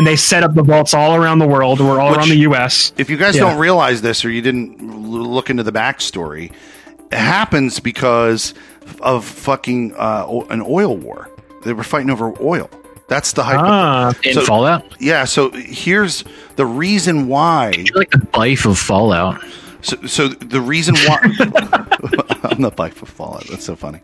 and they set up the vaults all around the world. We're all around the U.S. If you guys don't realize this, or you didn't look into the backstory, it happens because of fucking an oil war. They were fighting over oil. That's the hype. In Fallout? Yeah, so here's the reason why. You're like the life of Fallout. So the reason why... I'm the life of Fallout. That's so funny.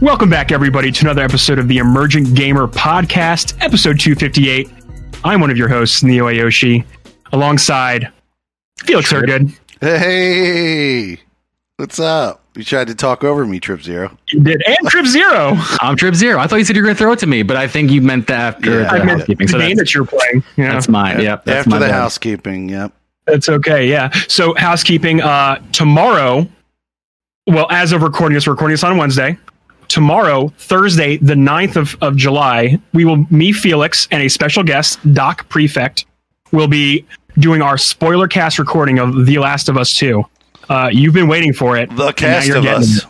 Welcome back, everybody, to another episode of the Emergent Gamer Podcast, episode 258. I'm one of your hosts, Neo Ayoshi, alongside Felix Hergood. Hey, what's up? You tried to talk over me, Trip Zero. You did, and Trip Zero. I'm Trip Zero. I thought you said you were going to throw it to me, but I think you meant that after the housekeeping. The game that you're playing. Yeah. That's mine, yep. That's after my housekeeping, yep. That's okay, yeah. So, housekeeping, tomorrow, well, as of recording this, we're recording this on Wednesday. Tomorrow, Thursday, the 9th of July, me, Felix, and a special guest, Doc Prefect, will be doing our spoiler cast recording of The Last of Us 2. You've been waiting for it. The cast of us.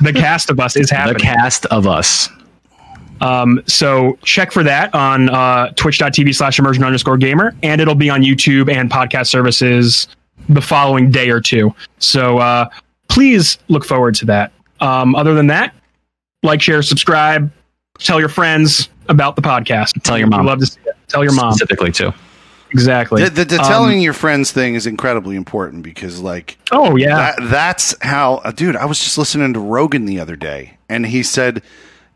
The cast of us is happening. The cast of us. So check for that on twitch.tv/immersion_gamer, and it'll be on YouTube and podcast services the following day or two. So please look forward to that. Other than that, like, share, subscribe, tell your friends about the podcast. Tell your mom. We'd love to see it. Tell your mom. Specifically, too. Exactly. The telling your friends thing is incredibly important because, like... Oh, yeah. That's how... dude, I was just listening to Rogan the other day, and he said,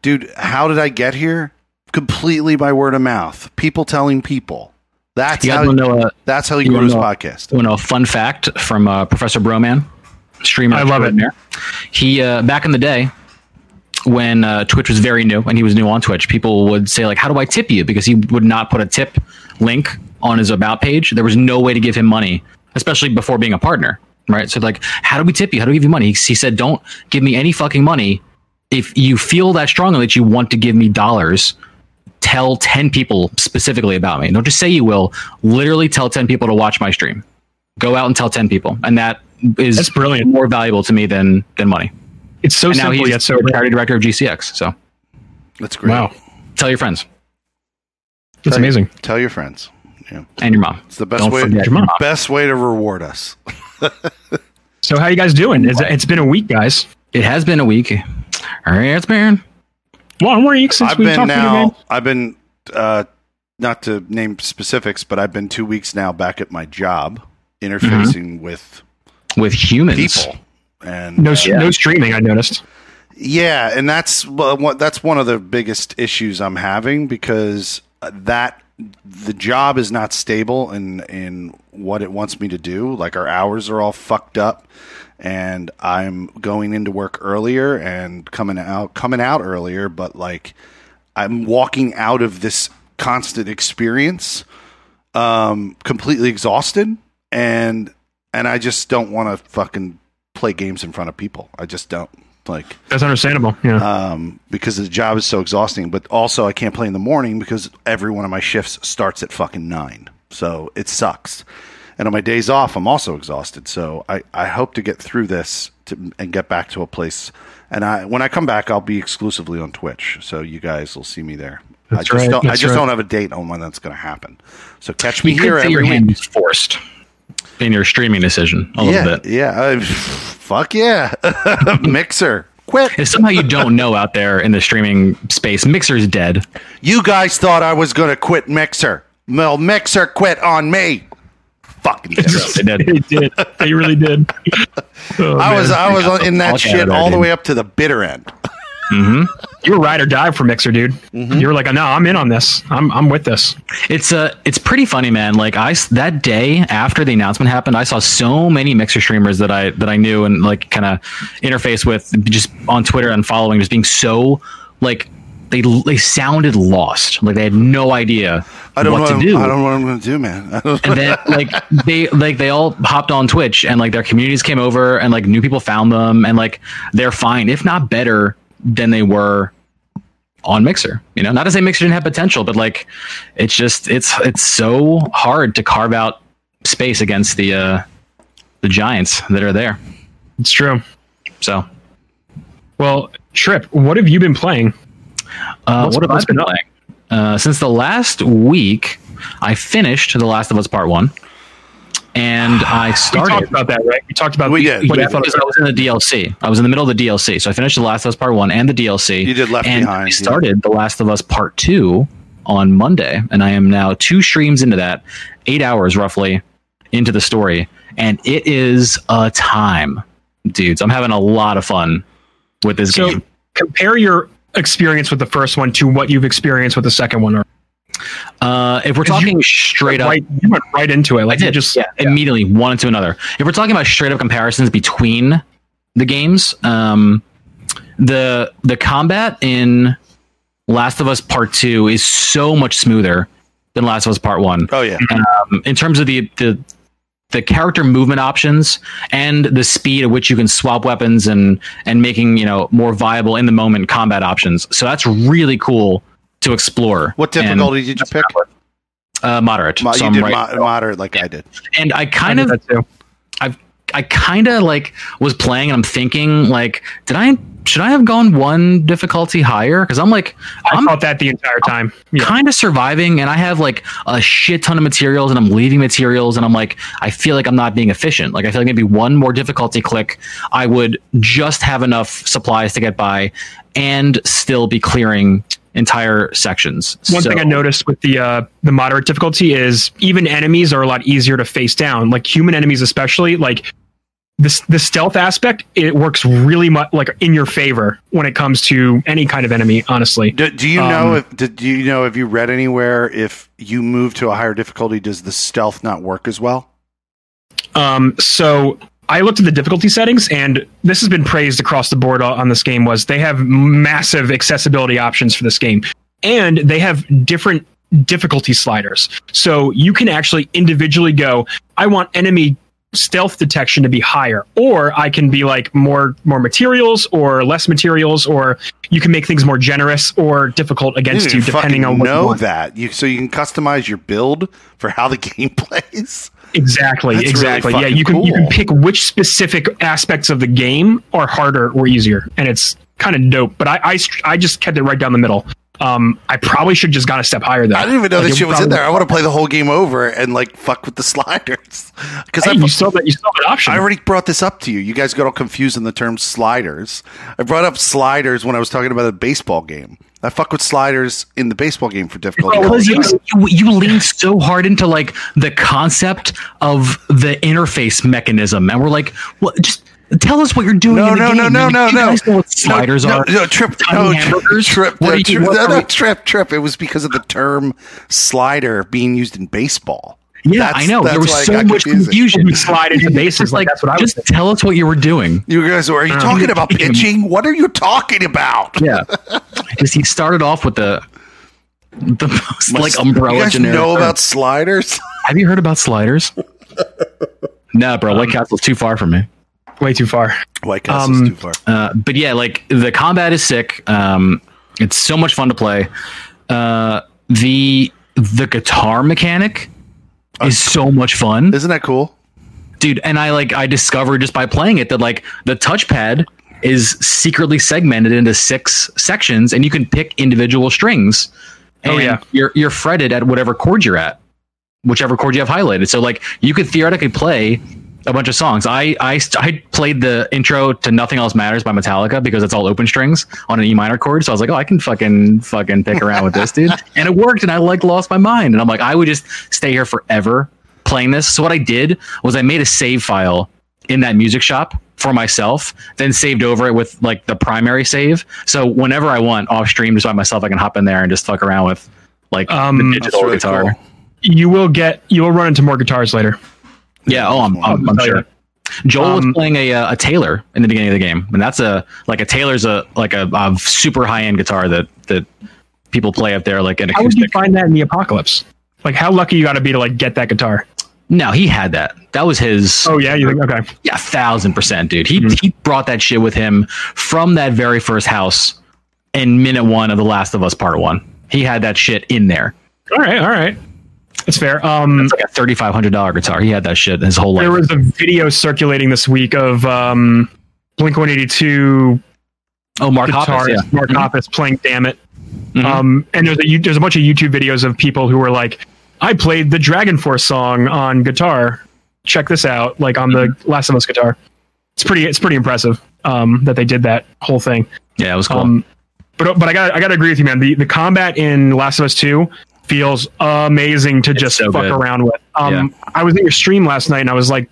dude, how did I get here? Completely by word of mouth. People telling people. That's how you grew his podcast. You know, a fun fact from Professor Broman, streamer. I love it. He, back in the day... when Twitch was very new and he was new on Twitch, people would say, like, how do I tip you? Because he would not put a tip link on his about page. There was no way to give him money, especially before being a partner, right? So, like, how do we tip you? How do we give you money? He said, don't give me any fucking money. If you feel that strongly that you want to give me dollars, tell 10 people specifically about me. Don't just say you will. Literally tell 10 people to watch my stream. Go out and tell 10 people. And that's brilliant. More valuable to me than money. It's so simple. Now he's the charity director of GCX. So that's great. Wow! Tell your friends. That's amazing. Tell your friends. Yeah, and your mom. It's the best way. Best way to reward us. So how you guys doing? It's been a week, guys. It has been a week. It's been 1 week since we've talked now. I've been not to name specifics, but I've been 2 weeks now back at my job, interfacing with humans. People. And no streaming, I noticed. Yeah, and that's one of the biggest issues I'm having because the job is not stable in what it wants me to do. Like, our hours are all fucked up, and I'm going into work earlier and coming out earlier. But, like, I'm walking out of this constant experience completely exhausted, and I just don't want to fucking play games in front of people. I just don't. Like, that's understandable. Yeah. Because the job is so exhausting, but also I can't play in the morning because every one of my shifts starts at fucking 9. So it sucks. And on my days off, I'm also exhausted. So I hope to get through this and get back to a place. And when I come back, I'll be exclusively on Twitch. So you guys will see me there. I just don't have a date on when that's going to happen. So catch me here every week. Forced. In your streaming decision a little bit. Yeah. Fuck yeah. Mixer. Quit. If somehow you don't know out there in the streaming space, Mixer's dead. You guys thought I was going to quit Mixer. Well, Mixer quit on me. Fucking They did. They really did. Oh, I was in that shit all the way up to the bitter end. Mm-hmm. You were ride or die for Mixer, dude. Mm-hmm. You were like, no, I'm in on this. I'm with this. It's pretty funny, man. Like, that day after the announcement happened, I saw so many Mixer streamers that I knew and, like, kind of interface with just on Twitter and following, just being so, like, they sounded lost, like they had no idea what to do. I don't know what I'm going to do, man. And then they all hopped on Twitch, and like their communities came over, and like new people found them, and like they're fine, if not better than they were on Mixer. You know, not to say Mixer didn't have potential, but like it's just it's so hard to carve out space against the giants that are there. It's true. So, well, Trip, what have you been playing? What have I been playing? Since the last week, I finished The Last of Us Part 1. And I started... We talked about that, right? We talked about... We did. Yeah, because I was in the DLC. I was in the middle of the DLC. So I finished The Last of Us Part 1 and the DLC. You did Left Behind. And I started The Last of Us Part 2 on Monday. And I am now 2 streams into that, 8 hours roughly into the story. And it is a time, dudes. I'm having a lot of fun with this game. Compare your experience with the first one to what you've experienced with the second one. If we're talking straight up, you went right into it. Like I did, immediately one into another. If we're talking about straight up comparisons between the games, the combat in Last of Us Part 2 is so much smoother than Last of Us Part 1. Oh yeah. In terms of the character movement options and the speed at which you can swap weapons and making, you know, more viable in the moment combat options. So that's really cool to explore. What difficulty did you pick? Moderate. Moderate like I did. And I kind of was playing and I'm thinking like, should I have gone one difficulty higher? Because I thought that the entire time. Yeah. Kind of surviving, and I have like a shit ton of materials, and I'm leaving materials, and I'm like, I feel like I'm not being efficient. Like I feel like maybe one more difficulty click, I would just have enough supplies to get by, and still be clearing entire sections. One thing I noticed with the moderate difficulty is even enemies are a lot easier to face down, like human enemies especially. Like the stealth aspect, it works really much like in your favor when it comes to any kind of enemy, honestly. Do you know if you read anywhere, if you move to a higher difficulty, does the stealth not work as well? So I looked at the difficulty settings, and this has been praised across the board on this game, was they have massive accessibility options for this game, and they have different difficulty sliders. So you can actually individually go, I want enemy stealth detection to be higher, or I can be like more materials or less materials, or you can make things more generous or difficult against you depending on what you want. So you can customize your build for how the game plays. Exactly. Really you can pick which specific aspects of the game are harder or easier, and it's kind of dope. But I just kept it right down the middle. I probably should just got a step higher though. I didn't even know that shit was in there. I want to play the whole game over and like fuck with the sliders, because hey, you still have an option. I already brought this up to you. You guys got all confused in the term sliders. I brought up sliders when I was talking about a baseball game. I fuck with sliders in the baseball game for difficulty. You lean so hard into like the concept of the interface mechanism, and we're like, well, just tell us what you're doing. No, Trip. It was because of the term slider being used in baseball. Yeah, I know. There was so much confusion. Slide into bases. Like, that's what I was thinking. Tell us what you were doing. You guys, are you talking about pitching? What are you talking about? Yeah. Because he started off with the most like umbrella. You guys know about sliders? Have you heard about sliders? Nah, bro. White Castle's too far from me. Way too far. White Castle's too far. But yeah, like the combat is sick. It's so much fun to play. The guitar mechanic is so much fun. Isn't that cool? Dude, and I discovered just by playing it that like the touchpad is secretly segmented into 6 sections, and you can pick individual strings. And you're fretted at whatever chord you're at, whichever chord you have highlighted. So like you could theoretically play a bunch of songs. I played the intro to Nothing Else Matters by Metallica because it's all open strings on an E minor chord. So I was like, oh, I can fucking pick around with this, dude. And it worked, and I like lost my mind. And I'm like, I would just stay here forever playing this. So what I did was I made a save file in that music shop for myself, then saved over it with like the primary save. So whenever I want off stream just by myself, I can hop in there and just fuck around with like the digital guitar. Cool. You will run into more guitars later. Yeah, I'm sure. Joel was playing a Taylor in the beginning of the game, and that's a Taylor's super high end guitar that people play up there, like an acoustic. How would you find that in the apocalypse? Like, how lucky you got to be to like get that guitar? No, he had that. That was his. Oh yeah, you think? Okay. Yeah, 1000%, dude. He brought that shit with him from that very first house in minute one of The Last of Us Part One. He had that shit in there. All right. It's fair. It's like a $3,500 guitar. He had that shit his whole life. There was a video circulating this week of Blink-182. Oh, Mark Hoppus. Yeah. Mark Hoppus playing "Damn It." Mm-hmm. And there's a bunch of YouTube videos of people who were like, "I played the Dragon Force song on guitar. Check this out!" Like on the Last of Us guitar. It's pretty impressive that they did that whole thing. Yeah, it was cool. But I gotta agree with you, man. The combat in Last of Us 2 feels amazing to fuck around with. I was in your stream last night and I was like,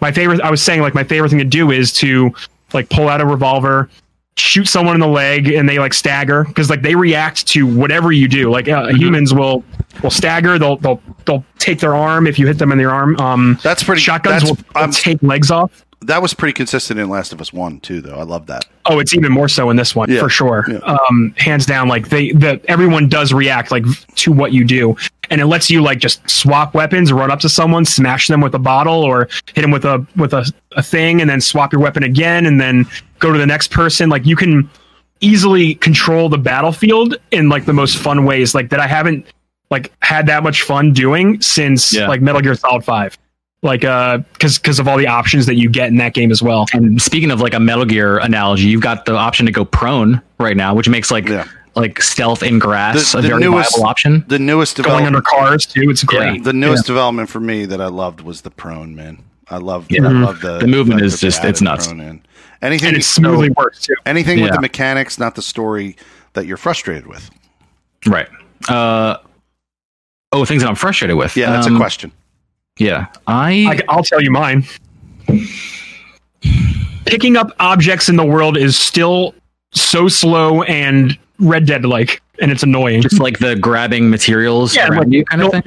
my favorite thing to do is to like pull out a revolver, shoot someone in the leg, and they like stagger because like they react to whatever you do. Like humans will stagger. They'll take their arm if you hit them in their arm. That's pretty. Shotguns will take legs off. That was pretty consistent in Last of Us 1 too, though. I love that. Oh, it's even more so in this one, for sure. Yeah. Hands down, like everyone does react like to what you do, and it lets you like just swap weapons, run up to someone, smash them with a bottle, or hit them with a thing, and then swap your weapon again, and then go to the next person. Like you can easily control the battlefield in like the most fun ways, like that I haven't like had that much fun doing since like Metal Gear Solid 5. Like, because of all the options that you get in that game as well. And speaking of like a Metal Gear analogy, you've got the option to go prone right now, which makes like stealth in grass a very viable option. The newest development, going under cars too, it's great. Yeah, the newest development for me that I loved was the prone, man. I love the movement is just, it's nuts. And it smoothly works too. Anything with the mechanics, not the story, that you're frustrated with. Right. Things that I'm frustrated with. Yeah, that's a question. Yeah, I'll tell you mine. Picking up objects in the world is still so slow and Red Dead-like, and it's annoying. Just like the grabbing materials around you kind of thing?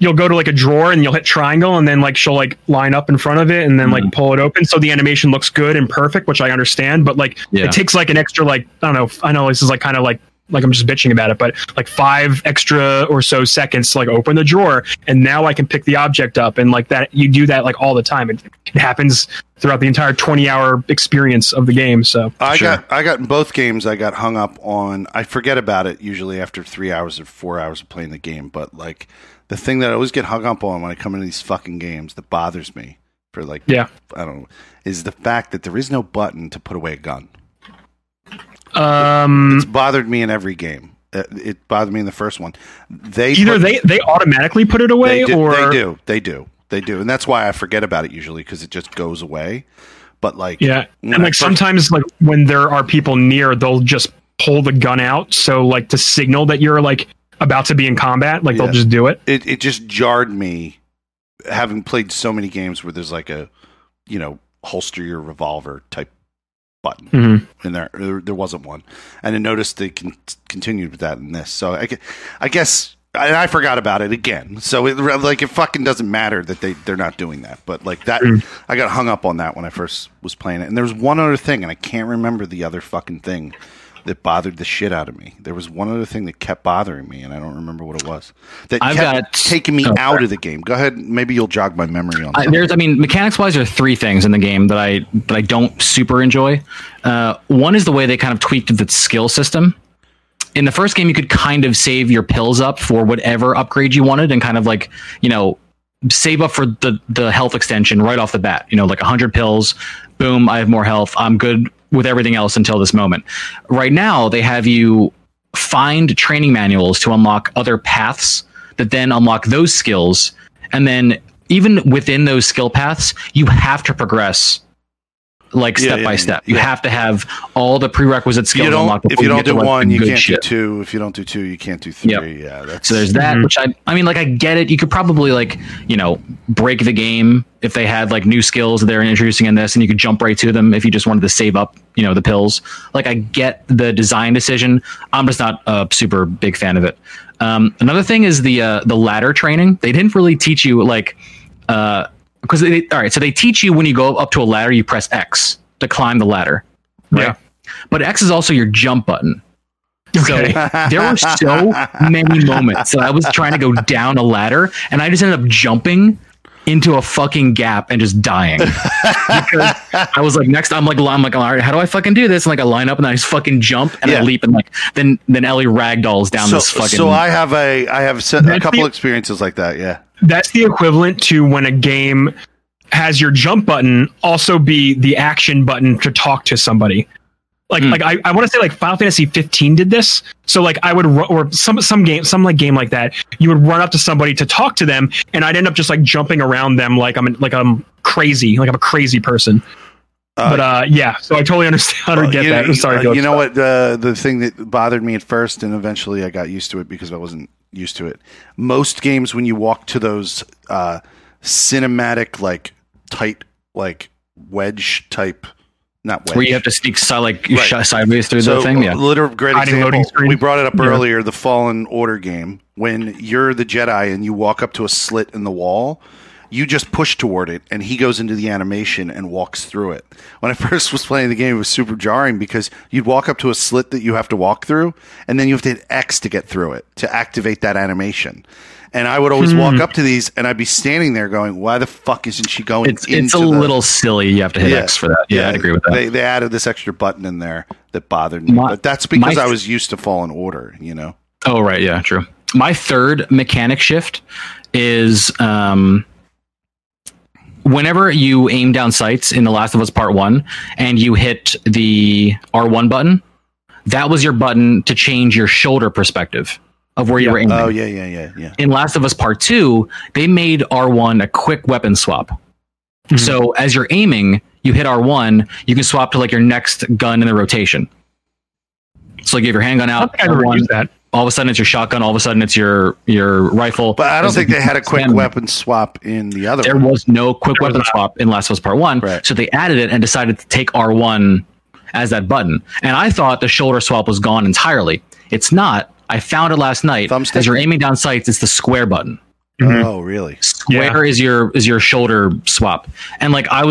You'll go to like a drawer and you'll hit triangle, and then like she'll like line up in front of it and then like pull it open. So the animation looks good and perfect, which I understand, but like it takes like an extra like, I don't know, I know this is like kind of like I'm just bitching about it, but like 5 extra or so seconds to like open the drawer, and now I can pick the object up, and like that you do that like all the time. It happens throughout the entire 20-hour experience of the game. So I got in both games. I got hung up on. I forget about it usually after 3 hours or 4 hours of playing the game. But like the thing that I always get hung up on when I come into these fucking games that bothers me for like I don't know, is the fact that there is no button to put away a gun. It's bothered me in every game. It bothered me in the first one. They automatically put it away, they do, and that's why I forget about it usually, because it just goes away. But like sometimes like when there are people near, they'll just pull the gun out, so like to signal that you're like about to be in combat, like they'll just do it. It just jarred me, having played so many games where there's like a holster your revolver type button and there wasn't one, and I noticed they continued with that in this. So I guess I forgot about it again. So it fucking doesn't matter that they're not doing that. But like that, I got hung up on that when I first was playing it. And there was one other thing, and I can't remember the other fucking thing that bothered the shit out of me. There was one other thing that kept bothering me, and I don't remember what it was. That kept taking me out of the game. Go ahead, maybe you'll jog my memory on that. Mechanics-wise, there are 3 things in the game that I don't super enjoy. One is the way they kind of tweaked the skill system. In the first game, you could kind of save your pills up for whatever upgrade you wanted, and kind of like, save up for the health extension right off the bat. Like 100 pills, boom, I have more health, I'm good with everything else until this moment. Right now, they have you find training manuals to unlock other paths that then unlock those skills. And then even within those skill paths, you have to progress like step by step. You have to have all the prerequisite skills unlocked. If you don't do one, you can't do 2. If you don't do 2, you can't do 3. Yep. Yeah. So there's that, which I mean, like I get it. You could probably like, break the game if they had like new skills that they're introducing in this, and you could jump right to them if you just wanted to save up, the pills. Like I get the design decision. I'm just not a super big fan of it. Another thing is the ladder training. They didn't really teach you Because all right, so they teach you when you go up to a ladder, you press X to climb the ladder. Right? Yeah. But X is also your jump button. Okay. So there were so many moments that I was trying to go down a ladder, and I just ended up jumping into a fucking gap and just dying. Because I was like, next, I'm like, all right, how do I fucking do this? And like, I line up and I just fucking jump and I leap and like, then Ellie ragdolls down this fucking. So I have a couple experiences like that. Yeah. That's the equivalent to when a game has your jump button also be the action button to talk to somebody. Like I want to say like Final Fantasy 15 did this. So like I would some game like that. You would run up to somebody to talk to them, and I'd end up just like jumping around them like I'm a crazy person. Yeah, so I totally understand. I get that. I'm sorry. You know what? The thing that bothered me at first, and eventually I got used to it because I wasn't used to it. Most games, when you walk to those cinematic like tight like wedge type. Not wedge. Where you have to sneak sideways through the thing. Yeah, great example. We brought it up earlier. The Fallen Order game. When you're the Jedi and you walk up to a slit in the wall, you just push toward it, and he goes into the animation and walks through it. When I first was playing the game, it was super jarring because you'd walk up to a slit that you have to walk through, and then you have to hit X to get through it to activate that animation. And I would always walk up to these, and I'd be standing there going, "Why the fuck isn't she going?" It's a little silly. You have to hit X for that. Yeah, yeah, I agree with that. They added this extra button in there that bothered me, but that's because I was used to Fallen Order, you know. Oh right, yeah, true. My third mechanic shift is whenever you aim down sights in The Last of Us Part 1, and you hit the R1 button, that was your button to change your shoulder perspective of where you were aiming. Oh, yeah. In Last of Us Part 2, they made R1 a quick weapon swap. Mm-hmm. So as you're aiming, you hit R1, you can swap to like your next gun in the rotation. So like you have your handgun out, R1, all of a sudden it's your shotgun, all of a sudden it's your rifle. But I don't think they had a quick weapon swap in the other one. There was no quick weapon swap in Last of Us Part 1, right. So they added it and decided to take R1 as that button. And I thought the shoulder swap was gone entirely. It's not. I found it last night. As you're aiming down sights, it's the square button. Mm-hmm. Oh, really? Square is your shoulder swap. And like I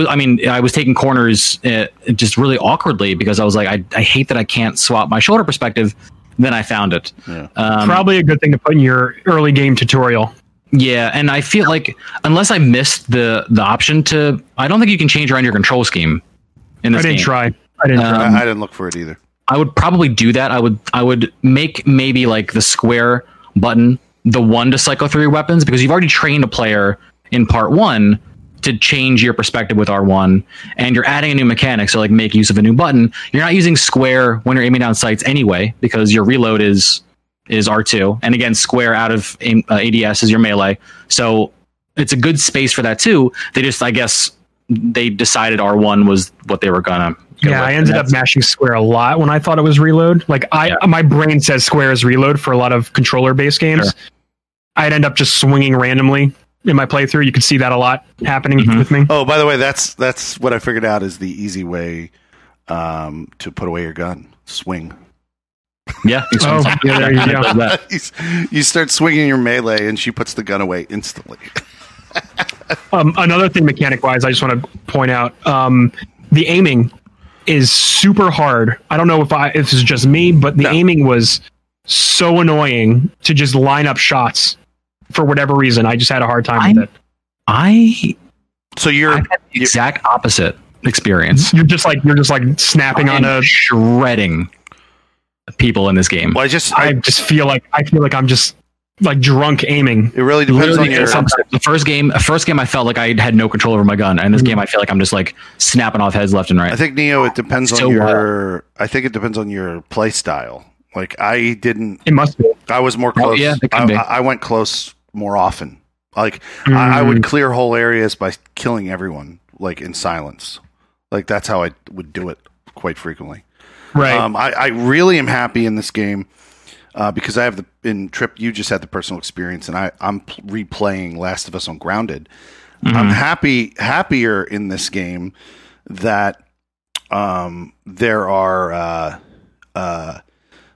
was taking corners just really awkwardly because I was like, I hate that I can't swap my shoulder perspective. And then I found it. Yeah. Probably a good thing to put in your early game tutorial. Yeah, and I feel like unless I missed the option to, I don't think you can change around your control scheme in this game. I didn't try. I didn't look for it either. I would probably do that. I would make maybe like the square button the one to cycle through your weapons, because you've already trained a player in Part 1 to change your perspective with R1, and you're adding a new mechanic, so like make use of a new button. You're not using square when you're aiming down sights anyway, because your reload is R2, and again, square out of ADS is your melee, so it's a good space for that too. They just, I guess, they decided R1 was what they were gonna. Yeah, I ended up mashing square a lot when I thought it was reload. Like my brain says square is reload for a lot of controller-based games. Sure. I'd end up just swinging randomly in my playthrough. You could see that a lot happening with me. Oh, by the way, that's what I figured out is the easy way to put away your gun. Swing. Yeah. Yeah, there you go. You start swinging your melee, and she puts the gun away instantly. Another thing mechanic-wise I just want to point out, the aiming is super hard. I don't know if it's just me, but the aiming was so annoying to just line up shots for whatever reason. I just had a hard time with it. So you're the exact opposite experience. You're just like snapping shredding people in this game. Well, I feel like I'm just like drunk aiming. It really depends on your the first game I felt like I had no control over my gun, and this game I feel like I'm just like snapping off heads left and right. I think it depends on your play style. Like I didn't, it must be, I was more close. I went close more often. Like I would clear whole areas by killing everyone like in silence. Like that's how I would do it quite frequently. Right. I really am happy in this game. Because I have Trip, you just had the personal experience, and I'm replaying Last of Us on Grounded. Mm-hmm. I'm happier in this game that there are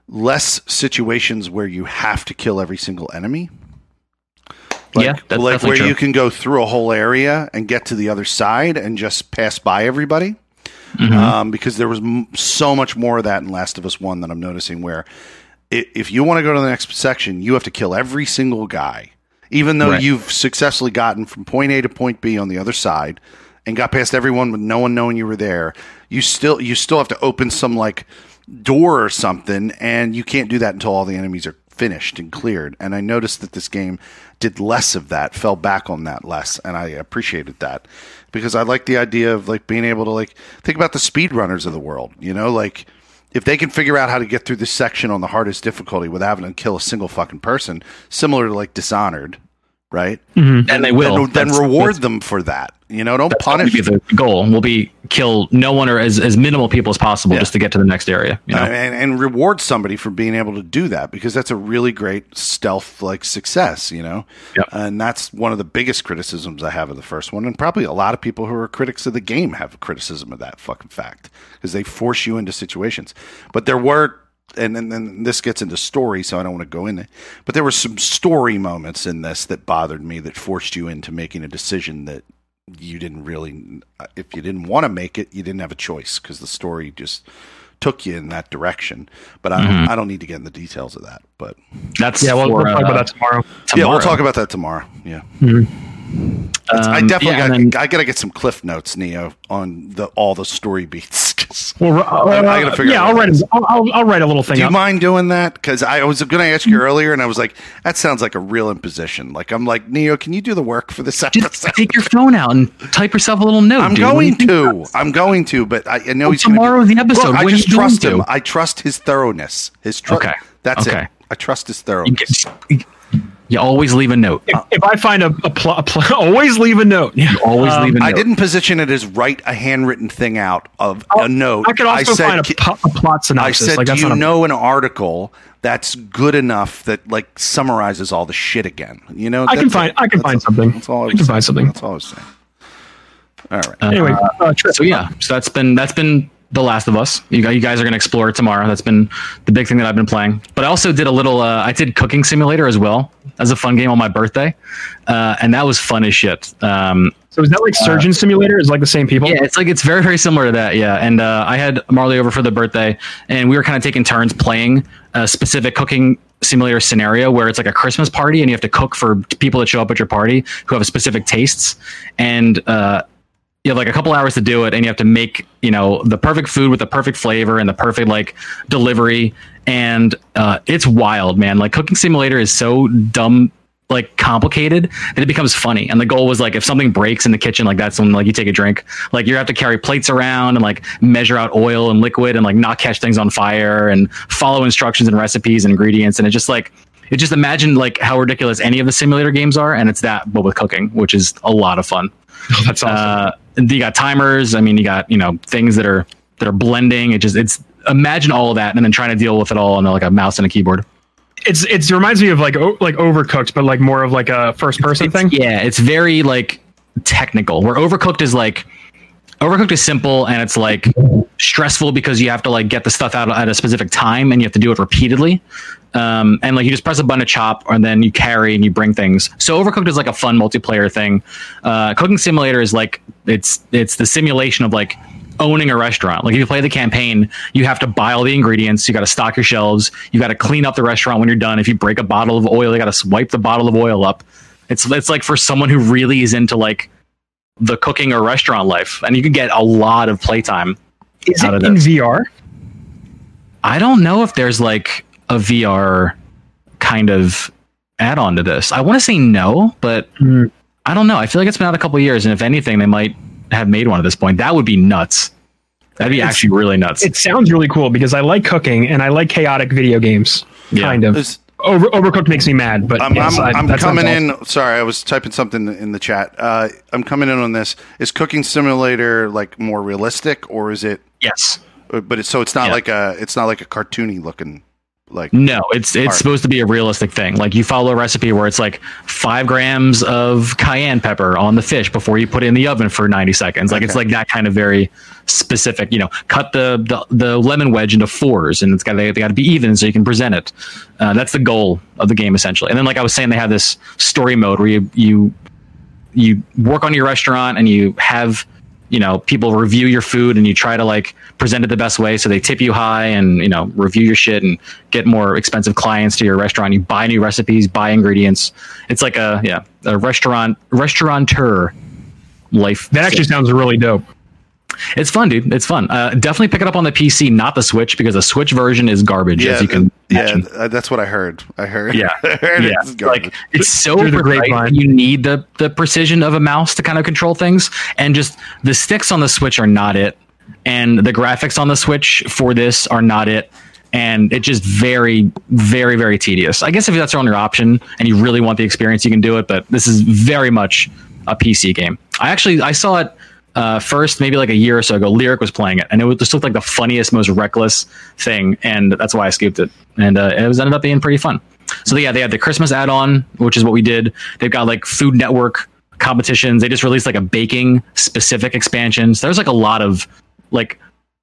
less situations where you have to kill every single enemy. Like where you can go through a whole area and get to the other side and just pass by everybody. Mm-hmm. Because there was so much more of that in Last of Us 1 that I'm noticing, where if you want to go to the next section, you have to kill every single guy, even though you've successfully gotten from point A to point B on the other side and got past everyone with no one knowing you were there. You still have to open some like door or something, and you can't do that until all the enemies are finished and cleared. And I noticed that this game did less of that, fell back on that less, and I appreciated that, because I like the idea of like being able to like think about the speedrunners of the world, you know, like if they can figure out how to get through this section on the hardest difficulty without having to kill a single fucking person, similar to like Dishonored, right? Mm-hmm. And they will then reward them for that. You know, don't punish. The goal will be kill no one or as minimal people as possible just to get to the next area. You know? And reward somebody for being able to do that, because that's a really great stealth like success, you know? Yep. And that's one of the biggest criticisms I have of the first one. And probably a lot of people who are critics of the game have a criticism of that fucking fact, because they force you into situations. But there were, and then this gets into story, so I don't want to go in there, but there were some story moments in this that bothered me, that forced you into making a decision that you didn't really, if you didn't want to make it, you didn't have a choice, because the story just took you in that direction. But I don't need to get into the details of that. But that's we'll talk about that tomorrow. Yeah, we'll talk about that tomorrow. Yeah, I gotta get some Cliff Notes, Neo, on all the story beats. Well, I gotta figure. Yeah, out I'll write a little thing. Do you mind doing that? Because I was going to ask you earlier, and I was like, that sounds like a real imposition. Like, I'm like, Neo, can you do the work for this episode? Just take your phone out and type yourself a little note. I'm going to, but I know he's tomorrow's the episode. Look, I just trust him. I trust his thoroughness. That's it. I trust his thoroughness. You always leave a note. If I find a always leave a note. Yeah. You always leave a note. I didn't position it as write a handwritten thing out of a note. I could also find a plot synopsis. I said, do you know an article that's good enough that like summarizes all the shit again? You know, I can find something. That's all I was saying. All right. Anyway, so that's been The Last of Us. You guys are going to explore it tomorrow. That's been the big thing that I've been playing. But I also did a little, I did Cooking Simulator as well. That was a fun game on my birthday. And that was fun as shit. So is that like Surgeon Simulator? Is it like the same people? Yeah, it's very, very similar to that. Yeah. And I had Marley over for the birthday, and we were kind of taking turns playing a specific Cooking Simulator scenario, where it's like a Christmas party and you have to cook for people that show up at your party who have specific tastes. And, you have like a couple hours to do it, and you have to make, you know, the perfect food with the perfect flavor and the perfect like delivery. And it's wild, man. Like Cooking Simulator is so dumb, like complicated, that it becomes funny. And the goal was like, if something breaks in the kitchen, like that's when like you take a drink. Like you have to carry plates around and like measure out oil and liquid and like not catch things on fire and follow instructions and recipes and ingredients. And it just like, it just imagine like how ridiculous any of the simulator games are, and it's that but with cooking, which is a lot of fun. Oh, that's awesome. You got timers. I mean, you got, you know, things that are blending. It's imagine all of that, and then trying to deal with it all on like a mouse and a keyboard. It reminds me of like Overcooked, but like more of like a first person thing. Yeah, it's very like technical. Where Overcooked is simple, and it's like stressful because you have to like get the stuff out at a specific time, and you have to do it repeatedly. And like you just press a button to chop, and then you carry and you bring things. So Overcooked is like a fun multiplayer thing. Cooking Simulator is like it's the simulation of like owning a restaurant. Like if you play the campaign, you have to buy all the ingredients. You got to stock your shelves. You got to clean up the restaurant when you're done. If you break a bottle of oil, you got to wipe the bottle of oil up. It's like for someone who really is into like the cooking or restaurant life, and you can get a lot of playtime. Is it in VR? I don't know if there's like a VR kind of add-on to this. I want to say no, but I don't know. I feel like it's been out a couple of years, and if anything, they might have made one at this point. That would be nuts. That'd be actually really nuts. It sounds really cool because I like cooking and I like chaotic video games. Yeah. Kind of. Overcooked makes me mad, but I'm coming awesome. In. Sorry, I was typing something in the chat. I'm coming in on this. Is Cooking Simulator like more realistic, or is it? Yes, but it's not like a cartoony looking. like no, it's supposed to be a realistic thing. Like you follow a recipe where it's like 5 grams of cayenne pepper on the fish before you put it in the oven for 90 seconds. Like okay. It's like that kind of very specific, you know, cut the lemon wedge into 4s and it's got, they got to be even so you can present it. That's the goal of the game essentially. And then, like I was saying, they have this story mode where you work on your restaurant and you have, you know, people review your food and you try to like present it the best way. So they tip you high and, you know, review your shit and get more expensive clients to your restaurant. You buy new recipes, buy ingredients. It's like a restaurateur life. That actually sounds really dope. It's fun, dude. It's fun. Definitely pick it up on the PC, not the Switch, because the Switch version is garbage. Yeah, as you can imagine. That's what I heard. Yeah, it's like it's so precise. You need the precision of a mouse to kind of control things, and just the sticks on the Switch are not it, and the graphics on the Switch for this are not it, and it's just very, very, very tedious. I guess if that's your only option and you really want the experience, you can do it. But this is very much a PC game. I saw it. First, maybe like a year or so ago, Lyric was playing it, and it just looked like the funniest, most reckless thing, and that's why I scooped it. And it was ended up being pretty fun. So yeah, they had the Christmas add-on, which is what we did. They've got like Food Network competitions. They just released like a baking specific expansion. So there's like a lot of like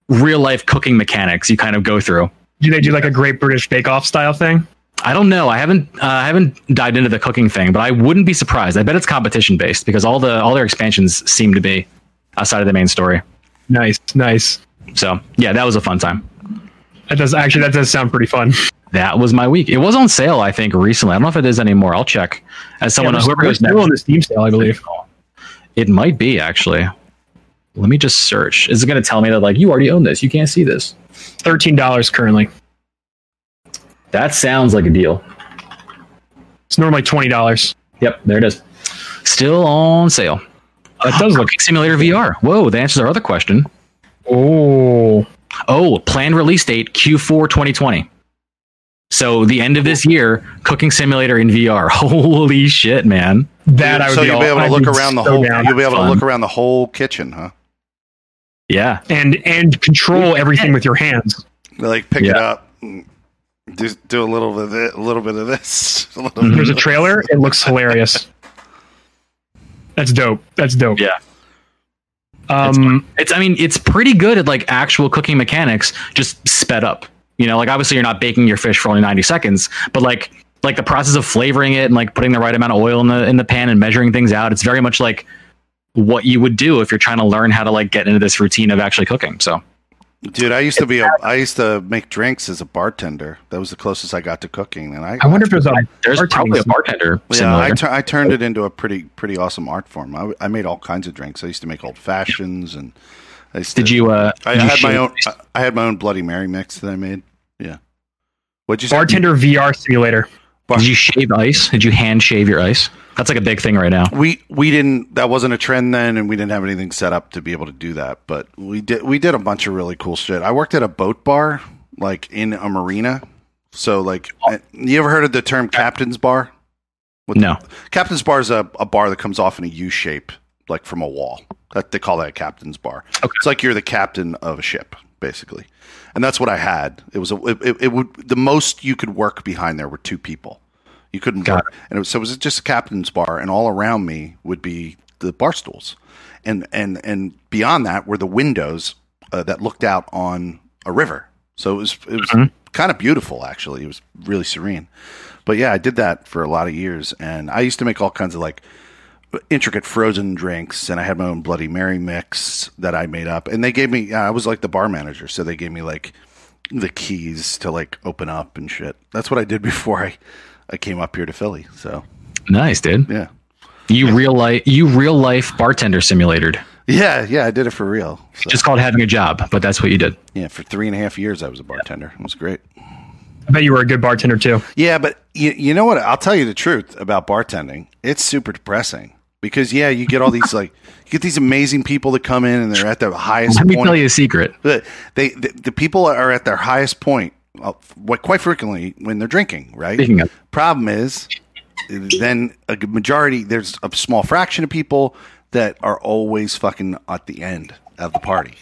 real life cooking mechanics you kind of go through. Do they do like a Great British Bake Off style thing? I don't know. I haven't dived into the cooking thing, but I wouldn't be surprised. I bet it's competition based because all their expansions seem to be. Outside of the main story. Nice. So yeah, that was a fun time. That does sound pretty fun. That was my week. It was on sale, I think, recently. I don't know if it is anymore. I'll check. As someone whoever goes next, on the Steam sale, I believe. It might be actually. Let me just search. Is it going to tell me that like you already own this? You can't see this. $13 currently. That sounds like a deal. It's normally $20. Yep, there it is. Still on sale. That does look Simulator VR. Whoa, that answers our other question. Oh, planned release date Q4 2020. So the end of this year, Cooking Simulator in VR. Holy shit, man! You'll be able to look around the whole kitchen, huh? Yeah, and control everything with your hands. Like pick it up. Do a little bit of this. There's a trailer. It looks hilarious. That's dope. Yeah. It's pretty good at like actual cooking mechanics, just sped up, you know, like obviously you're not baking your fish for only 90 seconds, but like the process of flavoring it and like putting the right amount of oil in the pan and measuring things out. It's very much like what you would do if you're trying to learn how to like get into this routine of actually cooking. So dude, I used to make drinks as a bartender. That was the closest I got to cooking, and I wonder if there's probably a bartender. Yeah, I turned it into a pretty awesome art form. I made all kinds of drinks. I used to make old fashions, and I used did to, you? I had my own Bloody Mary mix that I made. Yeah. What'd you say? Bartender VR simulator. Did you shave ice? Did you hand shave your ice? That's like a big thing right now. We didn't. That wasn't a trend then, and we didn't have anything set up to be able to do that. But we did a bunch of really cool shit. I worked at a boat bar, like in a marina. So like, you ever heard of the term captain's bar? No. Captain's bar is a bar that comes off in a U shape, like from a wall. They call that a captain's bar. Okay. It's like you're the captain of a ship, basically. And that's what I had. It was the most you could work behind there were 2 people. You couldn't work. And it was just a captain's bar, and all around me would be the bar stools. And beyond that were the windows that looked out on a river. So it was kind of beautiful, actually. It was really serene. But yeah, I did that for a lot of years, and I used to make all kinds of like intricate frozen drinks, and I had my own Bloody Mary mix that I made up, and they gave me I was like the bar manager, so they gave me like the keys to like open up and shit. That's what I did before I came up here to Philly. So nice, dude. Yeah, you real life bartender simulated. Yeah I did it for real, so. It's just called having a job, but that's what you did. Yeah, for 3.5 years I was a bartender. It was great. I bet you were a good bartender too. Yeah, but you know what, I'll tell you the truth about bartending, it's super depressing. Because yeah, you get all these like you get these amazing people that come in and they're at their highest point. Let me tell you a secret. The people are at their highest point quite frequently when they're drinking, right? Problem is then a majority, there's a small fraction of people that are always fucking at the end. of the party.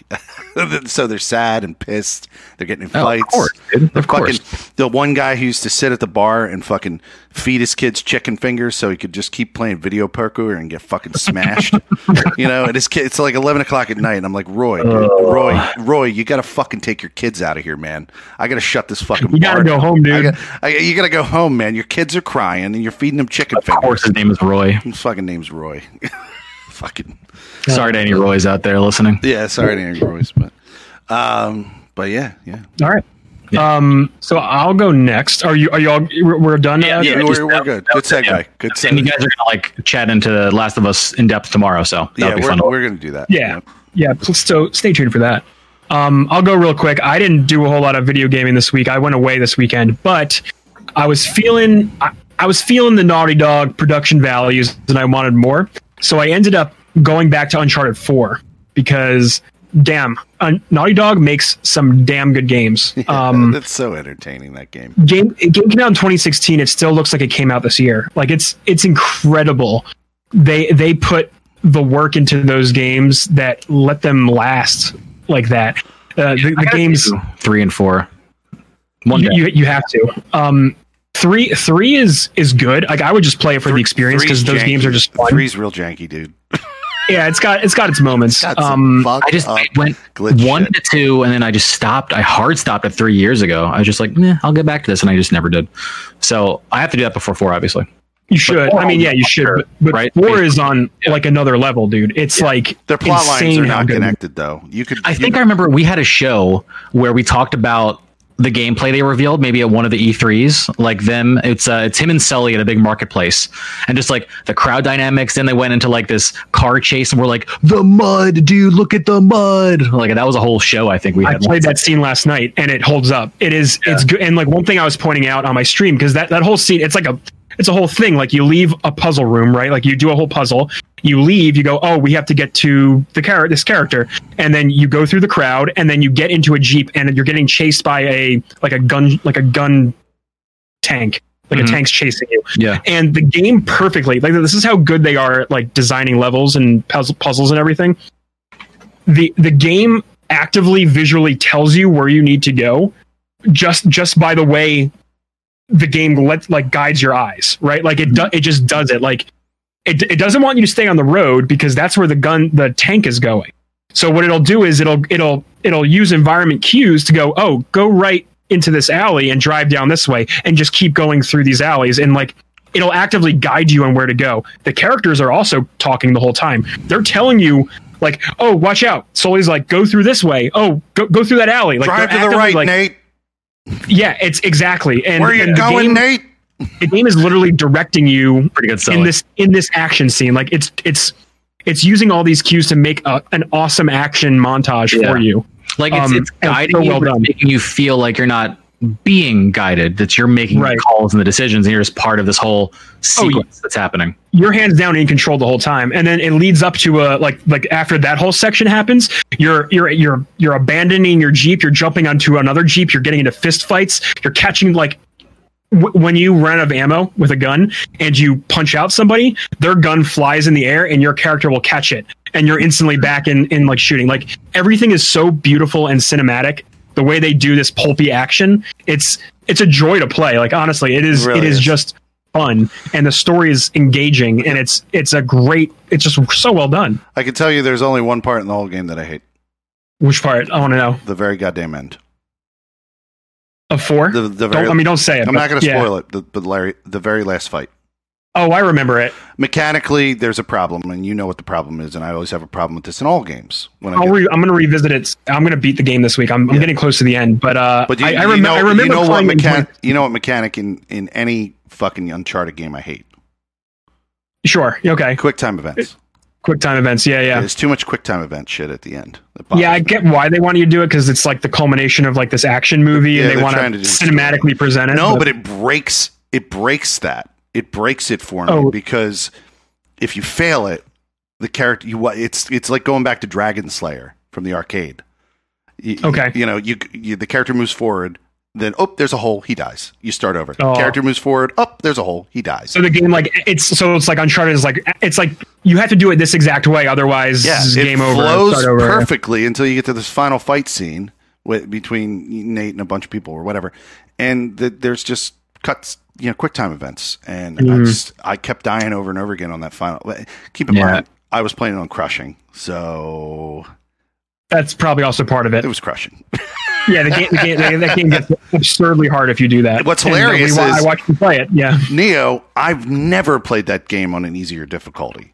So they're sad and pissed. They're getting in fights. Of course. The one guy who used to sit at the bar and fucking feed his kids chicken fingers so he could just keep playing video poker and get fucking smashed. You know, and his kid, it's like 11 o'clock at night, and I'm like, Roy, you got to fucking take your kids out of here, man. I got to shut this fucking bar. You got to go home, dude. You got to go home, man. Your kids are crying, and you're feeding them chicken fingers. Of course, his name is Roy. His fucking name's Roy. Fucking sorry to any Roys out there listening. Yeah, sorry to any Roys, but yeah. All right. Yeah. So I'll go next. Are you all? We're done. Yeah, we're good. Good segue. Yeah. Good segue. And you guys are gonna like chat into The Last of Us in depth tomorrow. So that'll be fun. We're gonna do that. Yeah. So stay tuned for that. I'll go real quick. I didn't do a whole lot of video gaming this week. I went away this weekend, but I was feeling the Naughty Dog production values, and I wanted more. So I ended up going back to Uncharted 4 because, damn, Naughty Dog makes some damn good games. That's so entertaining, that game. It came out in 2016. It still looks like it came out this year. Like, it's incredible. They put the work into those games that let them last like that. The games 3 and 4. You have to. 3 is good. Like, I would just play it for the experience because those games are just fun. 3's real janky, dude. Yeah, it's got its moments. It's got I went 1 to 2 and then I just stopped. I hard stopped at 3 years ago. I was just like, I'll get back to this, and I just never did. So I have to do that before 4, obviously. You should. I mean, yeah, you should. But right? 4 is on like another level, dude. It's like their plot lines are not connected, though. I remember we had a show where we talked about the gameplay they revealed maybe at one of the E3s, like them. It's him and Sully at a big marketplace, and just like the crowd dynamics. Then they went into like this car chase, and we're like, the mud, dude, look at the mud. Like, that was a whole show. I think I played that scene last night, and it holds up. It is, it's good. And like one thing I was pointing out on my stream, because that whole scene, it's a whole thing. Like, you leave a puzzle room, right? Like, you do a whole puzzle. You leave, you go, oh, we have to get to this character. And then you go through the crowd, and then you get into a Jeep, and you're getting chased by a gun tank. Like, mm-hmm. A tank's chasing you. Yeah. And the game perfectly, like, this is how good they are at like designing levels and puzzles and everything. The game actively visually tells you where you need to go just by the way the game guides your eyes, right? Like, it just does it. Like, It doesn't want you to stay on the road because that's where the tank is going. So what it'll do is it'll use environment cues to go, oh, go right into this alley and drive down this way, and just keep going through these alleys, and like it'll actively guide you on where to go. The characters are also talking the whole time. They're telling you like, oh, watch out. Sully's like, go through this way. Oh, go through that alley. Like, drive to the right, like, Nate. Yeah, it's exactly. And where are you going, Nate? The game is literally directing you in this action scene. Like, it's using all these cues to make an awesome action montage for you. Like, it's guiding making you feel like you're not being guided, that you're making the calls and the decisions, and you're just part of this whole sequence that's happening. You're hands down in control the whole time, and then it leads up to a like after that whole section happens, you're abandoning your Jeep, you're jumping onto another Jeep, you're getting into fist fights, you're catching like. When you run out of ammo with a gun and you punch out somebody, their gun flies in the air and your character will catch it, and you're instantly back in like shooting. Like, everything is so beautiful and cinematic. The way they do this pulpy action, it's a joy to play. Like, honestly, it is just fun, and the story is engaging, and it's just so well done. I can tell you there's only one part in the whole game that I hate. Which part? I want to know. The very goddamn end. Of 4? Don't say it. I'm not going to spoil it, but Larry, the very last fight. Oh, I remember it. Mechanically, there's a problem, and you know what the problem is, and I always have a problem with this in all games. I'm going to revisit it. I'm going to beat the game this week. I'm getting close to the end, but I remember. You know what mechanic in any fucking Uncharted game I hate? Sure. Okay. Quick time events. Yeah. There's too much quick time event shit at the end. I get why they want you to do it, because it's like the culmination of like this action movie, and they want to cinematically present it. No, but it breaks it for me, because if you fail it, the character it's like going back to Dragon Slayer from the arcade. You know, the character moves forward. Then, oh, there's a hole. He dies. You start over. Character moves forward. Oh, there's a hole. He dies. So the game, like, it's like Uncharted is like, it's like you have to do it this exact way, otherwise game over. It flows over perfectly until you get to this final fight scene between Nate and a bunch of people or whatever, and there's just cuts, you know, quick time events, and I kept dying over and over again on that final. Keep in mind, I was playing on crushing, so that's probably also part of it. It was crushing. Yeah, the game gets absurdly hard if you do that. What's hilarious is I watched you play it. Yeah, Neo, I've never played that game on an easier difficulty.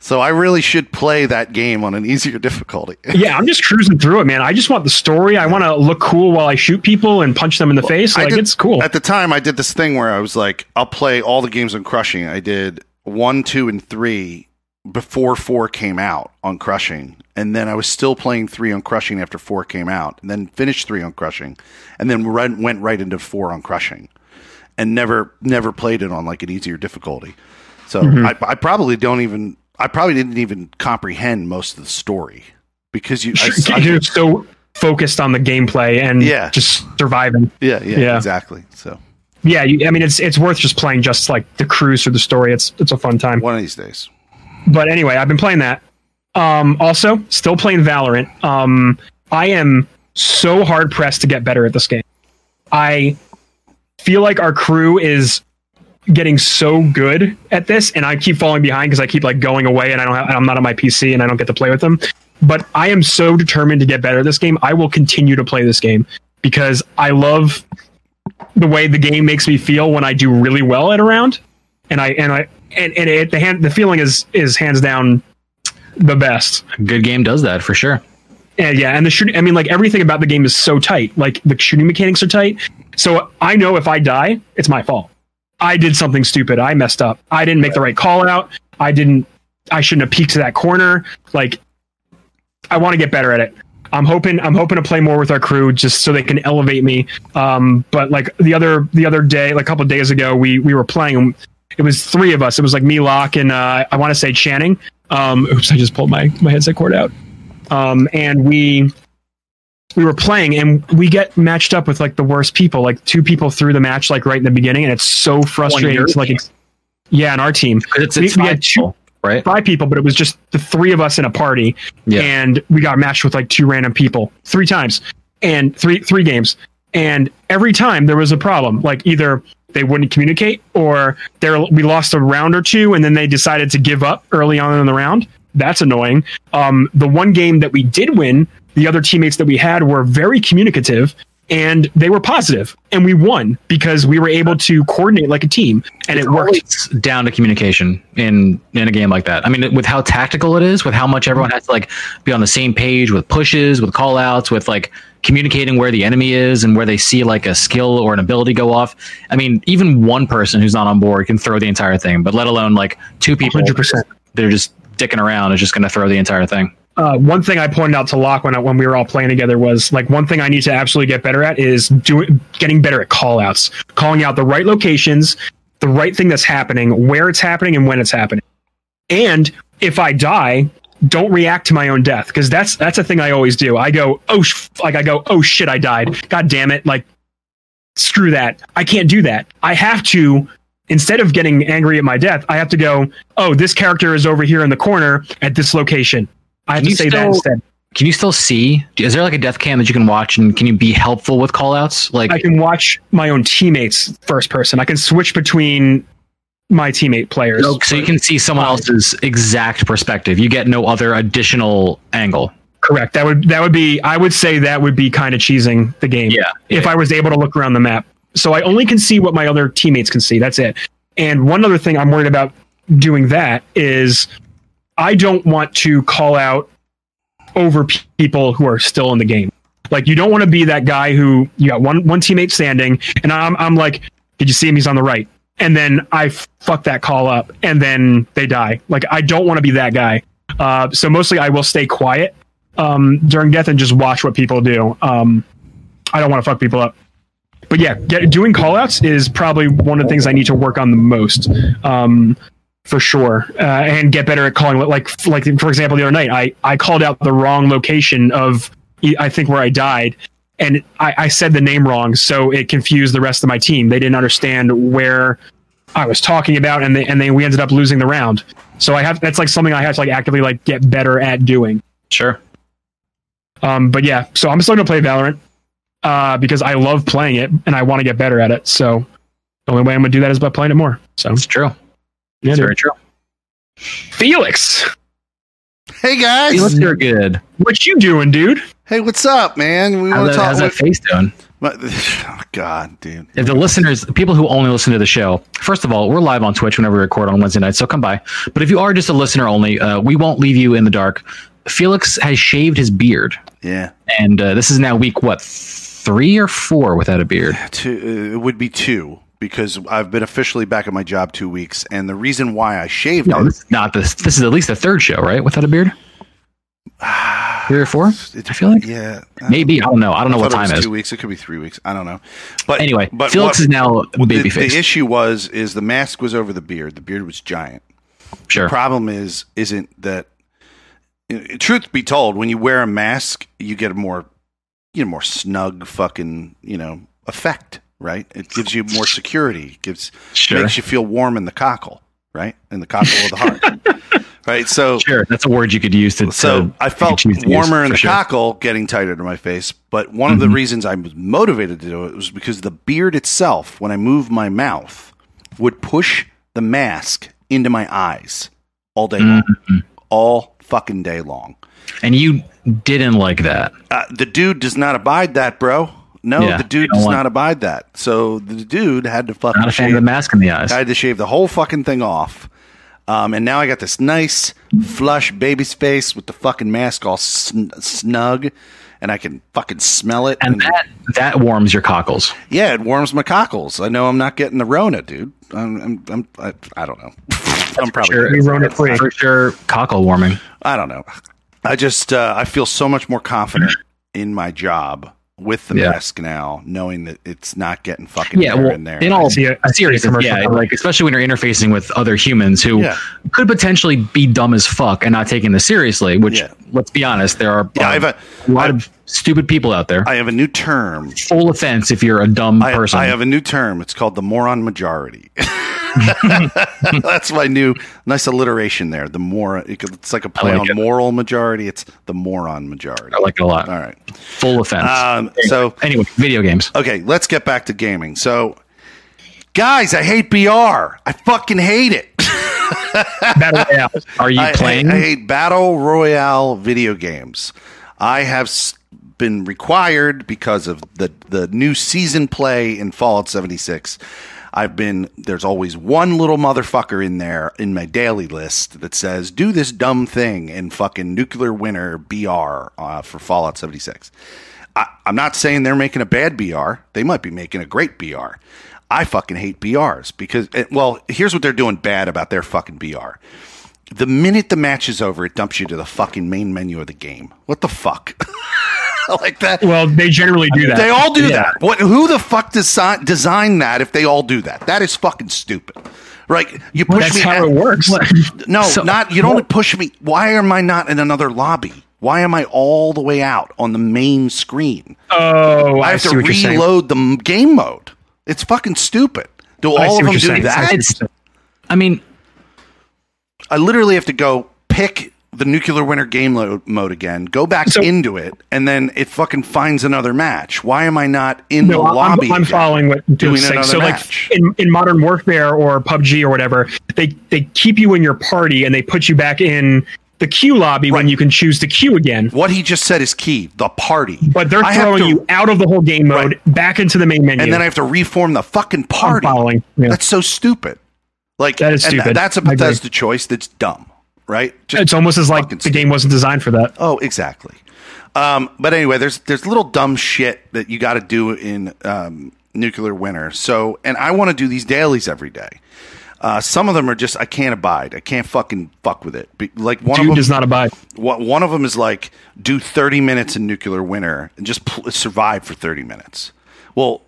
So I really should play that game on an easier difficulty. Yeah, I'm just cruising through it, man. I just want the story. I want to look cool while I shoot people and punch them in the face. Like, it's cool. At the time, I did this thing where I was like, I'll play all the games on Crushing. I did 1, 2, and 3 before 4 came out on Crushing. And then I was still playing 3 on Crushing after 4 came out. And then finished 3 on Crushing. And then went right into 4 on Crushing. And never played it on like an easier difficulty. So I probably didn't even comprehend most of the story because you're so focused on the gameplay and just surviving. Yeah, exactly. So yeah, I mean, it's worth just playing just like the cruise or the story. It's a fun time. One of these days. But anyway, I've been playing that. Also, still playing Valorant. I am so hard pressed to get better at this game. I feel like our crew is getting so good at this, and I keep falling behind because I keep like going away, and I'm not on my PC, and I don't get to play with them. But I am so determined to get better at this game. I will continue to play this game because I love the way the game makes me feel when I do really well at a round, and the feeling is hands down the best. Good game does that for sure. And yeah, and the shooting. I mean, like everything about the game is so tight. Like the shooting mechanics are tight. So I know if I die, it's my fault. I did something stupid. I messed up. I didn't make the right call out. I shouldn't have peeked to that corner. Like, I want to get better at it. I'm hoping to play more with our crew just so they can elevate me. But like the other day, like a couple of days ago, we were playing, and it was 3 of us. It was like me, Locke, and I want to say Channing. Oops, I just pulled my headset cord out. And we were playing, and we get matched up with like the worst people, like 2 people through the match, like right in the beginning. And it's so frustrating. To, like, in our team, we had 5 people, but it was just the 3 of us in a party. Yeah. And we got matched with like 2 random people 3 times and three games. And every time there was a problem, like either they wouldn't communicate or we lost a round or 2. And then they decided to give up early on in the round. That's annoying. The one game that we did win, the other teammates that we had were very communicative, and they were positive, and we won because we were able to coordinate like a team, and it worked. It's down to communication in a game like that. I mean, with how tactical it is, with how much everyone has to like be on the same page with pushes, with call outs, with like communicating where the enemy is and where they see like a skill or an ability go off. I mean, even one person who's not on board can throw the entire thing, but let alone like 2 people 100%. They're just dicking around is just going to throw the entire thing. One thing I pointed out to Locke when we were all playing together was like, one thing I need to absolutely get better at is getting better at call outs, calling out the right locations, the right thing that's happening, where it's happening and when it's happening. And if I die, don't react to my own death. Cause that's a thing I always do. I go, oh shit, I died. God damn it. Like, screw that. I can't do that. I have to, instead of getting angry at my death, I have to go, oh, this character is over here in the corner at this location. I have to say that instead. Can you still see? Is there like a death cam that you can watch, and can you be helpful with callouts? Like, I can watch my own teammates first person. I can switch between my teammate players. So you can see someone else's exact perspective. You get no other additional angle. Correct. I would say that would be kind of cheesing the game. Yeah. I was able to look around the map. So I only can see what my other teammates can see. That's it. And one other thing I'm worried about doing that is I don't want to call out over people who are still in the game. Like, you don't want to be that guy who you got one teammate standing, and I'm like, did you see him? He's on the right. And then I fuck that call up, and then they die. Like, I don't want to be that guy. So mostly I will stay quiet during death and just watch what people do. I don't want to fuck people up. But yeah, doing callouts is probably one of the things I need to work on the most, for sure, and get better at calling. Like for example, the other night, I called out the wrong location of I think where I died, and I said the name wrong, so it confused the rest of my team. They didn't understand where I was talking about, and we ended up losing the round. So I have, that's like something I have to like actively like get better at doing. Sure. But yeah, so I'm still going to play Valorant because I love playing it and I want to get better at it. So the only way I'm going to do that is by playing it more. So it's true. Yeah, it's very true. Felix. Hey guys. Felix, you're good. What you doing, dude? Hey, what's up, man? We want to talk. How's that face doing? Oh God, dude! If the listeners, people who only listen to the show, first of all, we're live on Twitch whenever we record on Wednesday nights, so come by. But if you are just a listener only, we won't leave you in the dark. Felix has shaved his beard. Yeah, and this is now week what, 3 or 4 without a beard? It would be 2. Because I've been officially back at my job 2 weeks, and the reason why I shaved this is at least the 3rd show, right? Without a beard, 3 or 4. I feel like, yeah, maybe I don't know. I don't know what time it is. 2 weeks, it could be 3 weeks. I don't know. But anyway, Felix is now babyface. The issue is the mask was over the beard. The beard was giant. Sure. The problem isn't that. Truth be told, when you wear a mask, you get a more snug fucking effect. Right, it gives you more security. Makes you feel warm in the cockle, right? In the cockle of the heart, right? So sure, that's a word you could use. So I felt warmer in the cockle, getting tighter to my face. But one of the reasons I was motivated to do it was because the beard itself, when I moved my mouth, would push the mask into my eyes all day long, all fucking day long. And you didn't like that. The dude does not abide that, bro. No, yeah, the dude does not abide that. So the dude had to fucking shave the mask in the eyes. I had to shave the whole fucking thing off. And now I got this nice, flush baby's face with the fucking mask all snug, and I can fucking smell it. And that warms your cockles. Yeah, it warms my cockles. I know I'm not getting the Rona, dude. I don't know. I'm probably Rona free. For sure, cockle warming. I don't know. I just I feel so much more confident in my job with the mask now, knowing that it's not getting fucking in there. In all seriousness, like especially when you're interfacing with other humans who could potentially be dumb as fuck and not taking this seriously, which, let's be honest, there are a lot of stupid people out there. I have a new term. Full offense if you're a dumb person. I have a new term. It's called the moron majority. That's my new nice alliteration there. The moron. It's like a play on moral majority. It's the moron majority. I like it a lot. All right. Full offense. Anyway, video games. Okay, let's get back to gaming. So, guys, I hate BR. I fucking hate it. Battle Royale. Are you playing? I hate Battle Royale video games. I have been required because of the new season play in Fallout 76. There's always one little motherfucker in there in my daily list that says, do this dumb thing in fucking nuclear winter BR for Fallout 76. I'm not saying they're making a bad BR. They might be making a great BR. I fucking hate BRs because, here's what they're doing bad about their fucking BR. The minute the match is over, it dumps you to the fucking main menu of the game. What the fuck? Like that. Well, they generally do that. They all do that. Who the fuck design that if they all do that? That is fucking stupid. Right? You push me. That's how it works. No, you don't push me. Why am I not in another lobby? Why am I all the way out on the main screen? Oh, I have to reload the game mode. It's fucking stupid. Do all of them do that? I literally have to go pick the nuclear winter game mode again, go back into it, and then it fucking finds another match. Why am I not in the lobby? I'm following what doing another match. Like in Modern Warfare or PUBG or whatever, they keep you in your party and they put you back in the queue lobby when you can choose the queue again. What he just said is key, the party. But they're throwing you out of the whole game mode back into the main menu. And then I have to reform the fucking party. I'm following. Yeah. That's so stupid. Like that is stupid. That's a Bethesda choice that's dumb. Right? Just it's almost as like the game wasn't designed for that. Oh, exactly. But anyway, there's little dumb shit that you got to do in Nuclear Winter. So, and I want to do these dailies every day. Some of them are just I can't abide. I can't fucking fuck with it. Like one of them does not abide. One of them is like do 30 minutes in Nuclear Winter and just survive for 30 minutes. Well,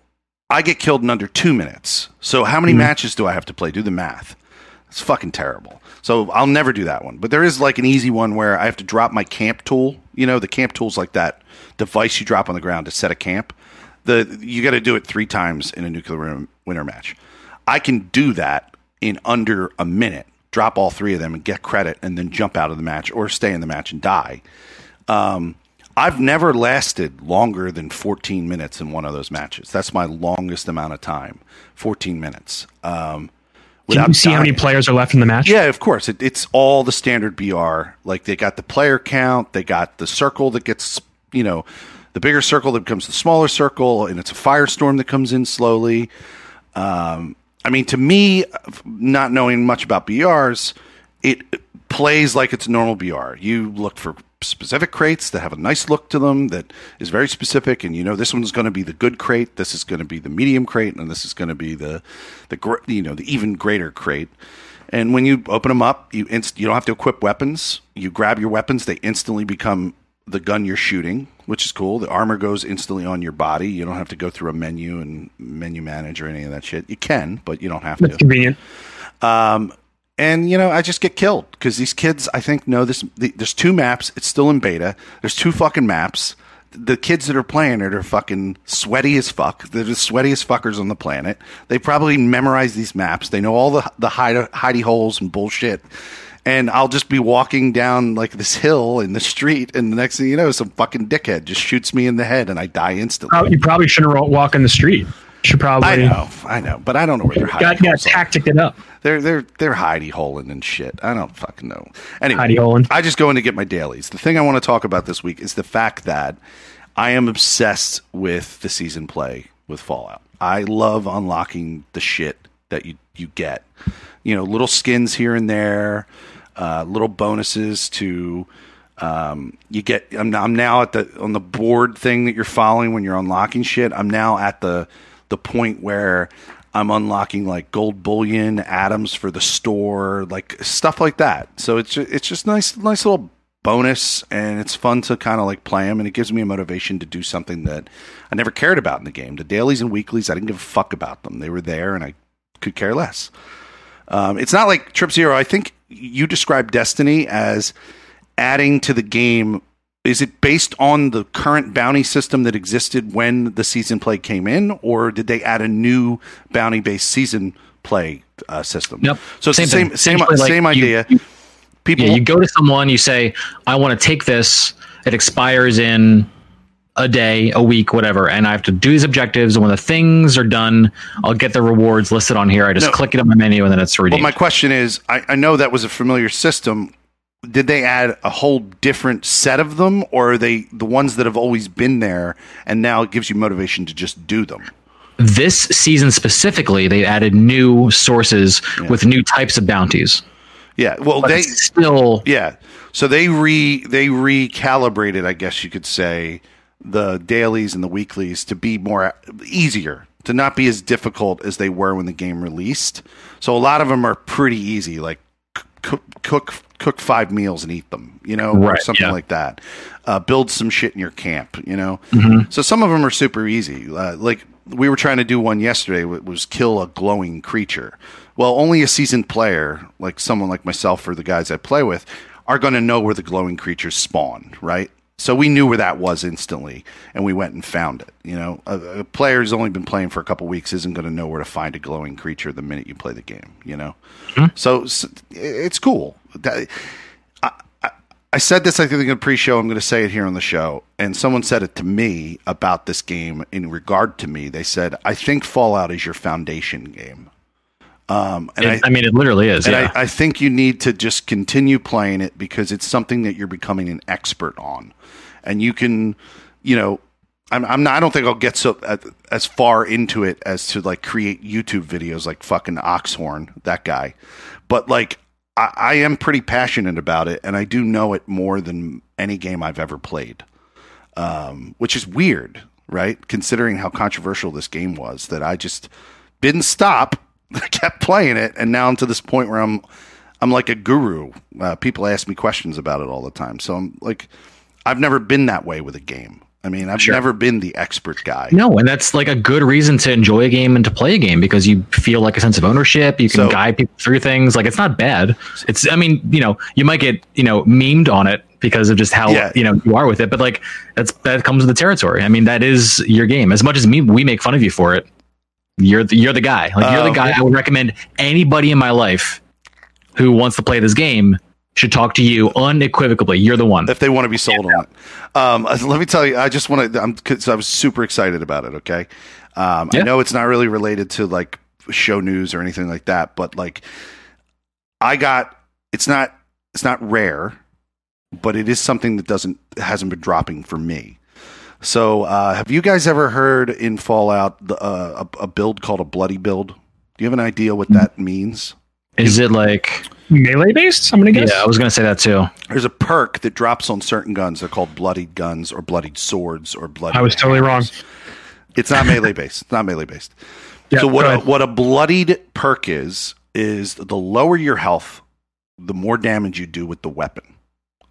I get killed in under 2 minutes. So how many matches do I have to play? Do the math. It's fucking terrible. So I'll never do that one. But there is like an easy one where I have to drop my camp tool. You know, the camp tool's like that device you drop on the ground to set a camp. You got to do it 3 times in a nuclear winter match. I can do that in under a minute drop all three of them and get credit and then jump out of the match or stay in the match and die. I've never lasted longer than 14 minutes in one of those matches. That's my longest amount of time, 14 minutes. Can you see how many players are left in the match? Yeah, of course. It's all the standard BR. Like, they got the player count, they got the circle that gets, you know, the bigger circle that becomes the smaller circle, and it's a firestorm that comes in slowly. I mean, to me, not knowing much about BRs, it plays like it's a normal BR. You look for specific crates that have a nice look to them that is very specific, and you know this one's going to be the good crate, this is going to be the medium crate, and this is going to be the even greater crate. And when you open them up, you don't have to equip weapons. You grab your weapons, they instantly become the gun you're shooting, which is cool. The armor goes instantly on your body. You don't have to go through a menu and menu manage or any of that shit. You can, but you don't have to. That's convenient. And, you know, I just get killed because these kids, I think, know this. There's two maps. It's still in beta. There's two fucking maps. The kids that are playing it are fucking sweaty as fuck. They're the sweatiest fuckers on the planet. They probably memorize these maps. They know all the hidey holes and bullshit. And I'll just be walking down, like, this hill in the street, and the next thing you know, some fucking dickhead just shoots me in the head, and I die instantly. Oh, you probably shouldn't walk in the street. Should probably. I know, but I don't know where they're hiding. Got tactic it up. They're hidey holing and shit. I don't fucking know. Anyway, hidey holing. I just go in to get my dailies. The thing I want to talk about this week is the fact that I am obsessed with the season play with Fallout. I love unlocking the shit that you get. You know, little skins here and there, little bonuses to. You get. I'm now at on the board thing that you're following when you're unlocking shit. I'm now at the point where I'm unlocking, like, gold bullion atoms for the store, like stuff like that. So it's just nice little bonus, and it's fun to kind of, like, play them, and it gives me a motivation to do something that I never cared about in the game. The dailies and weeklies, I didn't give a fuck about them. They were there, and I could care less. It's not like Trip Zero. I think you described Destiny as adding to the game. Is it based on the current bounty system that existed when the season play came in, or did they add a new bounty-based season play system? Yep. So it's same idea. You go to someone, you say, I want to take this. It expires in a day, a week, whatever, and I have to do these objectives. And when the things are done, I'll get the rewards listed on here. I just click it on my menu, and then it's redeemed. Well, my question is, I know that was a familiar system. Did they add a whole different set of them, or are they the ones that have always been there and now it gives you motivation to just do them? This season specifically, they added new sources with new types of bounties. Yeah. Well, but they still. Yeah. So they recalibrated, I guess you could say, the dailies and the weeklies to be more easier, to not be as difficult as they were when the game released. So a lot of them are pretty easy, like cook 5 meals and eat them, you know, right, or something like that. Build some shit in your camp, you know. Mm-hmm. So some of them are super easy. Like, we were trying to do one yesterday, was kill a glowing creature. Well, only a seasoned player, like someone like myself or the guys I play with, are going to know where the glowing creatures spawn, right? So we knew where that was instantly, and we went and found it. You know, a player who's only been playing for a couple weeks isn't going to know where to find a glowing creature the minute you play the game, you know? Mm-hmm. So it's cool. I said this, I think, in a pre-show. I'm going to say it here on the show. And someone said it to me about this game in regard to me. They said, I think Fallout is your foundation game. And it literally is. And I think you need to just continue playing it because it's something that you're becoming an expert on, and you can, you know, I'm not. I don't think I'll get so as far into it as to, like, create YouTube videos like fucking Oxhorn, that guy. But, like, I am pretty passionate about it, and I do know it more than any game I've ever played, which is weird, right? Considering how controversial this game was, that I just didn't stop. I kept playing it, and now I'm to this point where I'm like a guru. People ask me questions about it all the time. So I'm like, I've never been that way with a game. I mean, I've never been the expert guy. No, and that's, like, a good reason to enjoy a game and to play a game, because you feel like a sense of ownership. You can guide people through things. Like, it's not bad. It's, I mean, you know, you might get, you know, memed on it because of just how, you know, you are with it. But, like, that comes with the territory. I mean, that is your game. As much as we make fun of you for it. You're the guy. Like, you're the guy I would recommend anybody in my life who wants to play this game should talk to you unequivocally. You're the one. If they want to be sold on it. Let me tell you, I just want to, because I was super excited about it, okay? I know it's not really related to, like, show news or anything like that, but, like, I got, it's not rare, but it is something that hasn't been dropping for me. So, have you guys ever heard in Fallout a build called a bloody build? Do you have an idea what that means? Is it like melee based? I'm gonna guess. Yeah, I was gonna say that too. There's a perk that drops on certain guns. They're called bloodied guns or bloodied swords or bloodied. I was totally wrong. It's not melee based. It's not melee based. Yeah, so what a bloodied perk is the lower your health, the more damage you do with the weapon.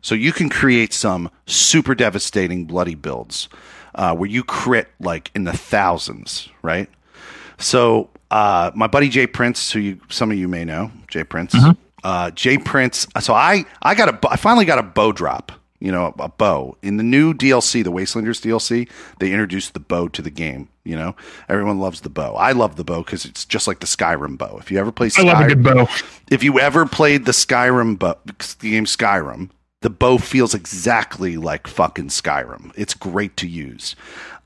So you can create some super devastating bloody builds where you crit like in the thousands, right? So my buddy Jay Prince, who some of you may know, Jay Prince. Uh-huh. Jay Prince. So I finally got a bow drop. You know, a bow in the new DLC, the Wastelanders DLC. They introduced the bow to the game. You know, everyone loves the bow. I love the bow because it's just like the Skyrim bow. If you ever play, I love a good bow. If you ever played the Skyrim bow, the game Skyrim. The bow feels exactly like fucking Skyrim. It's great to use.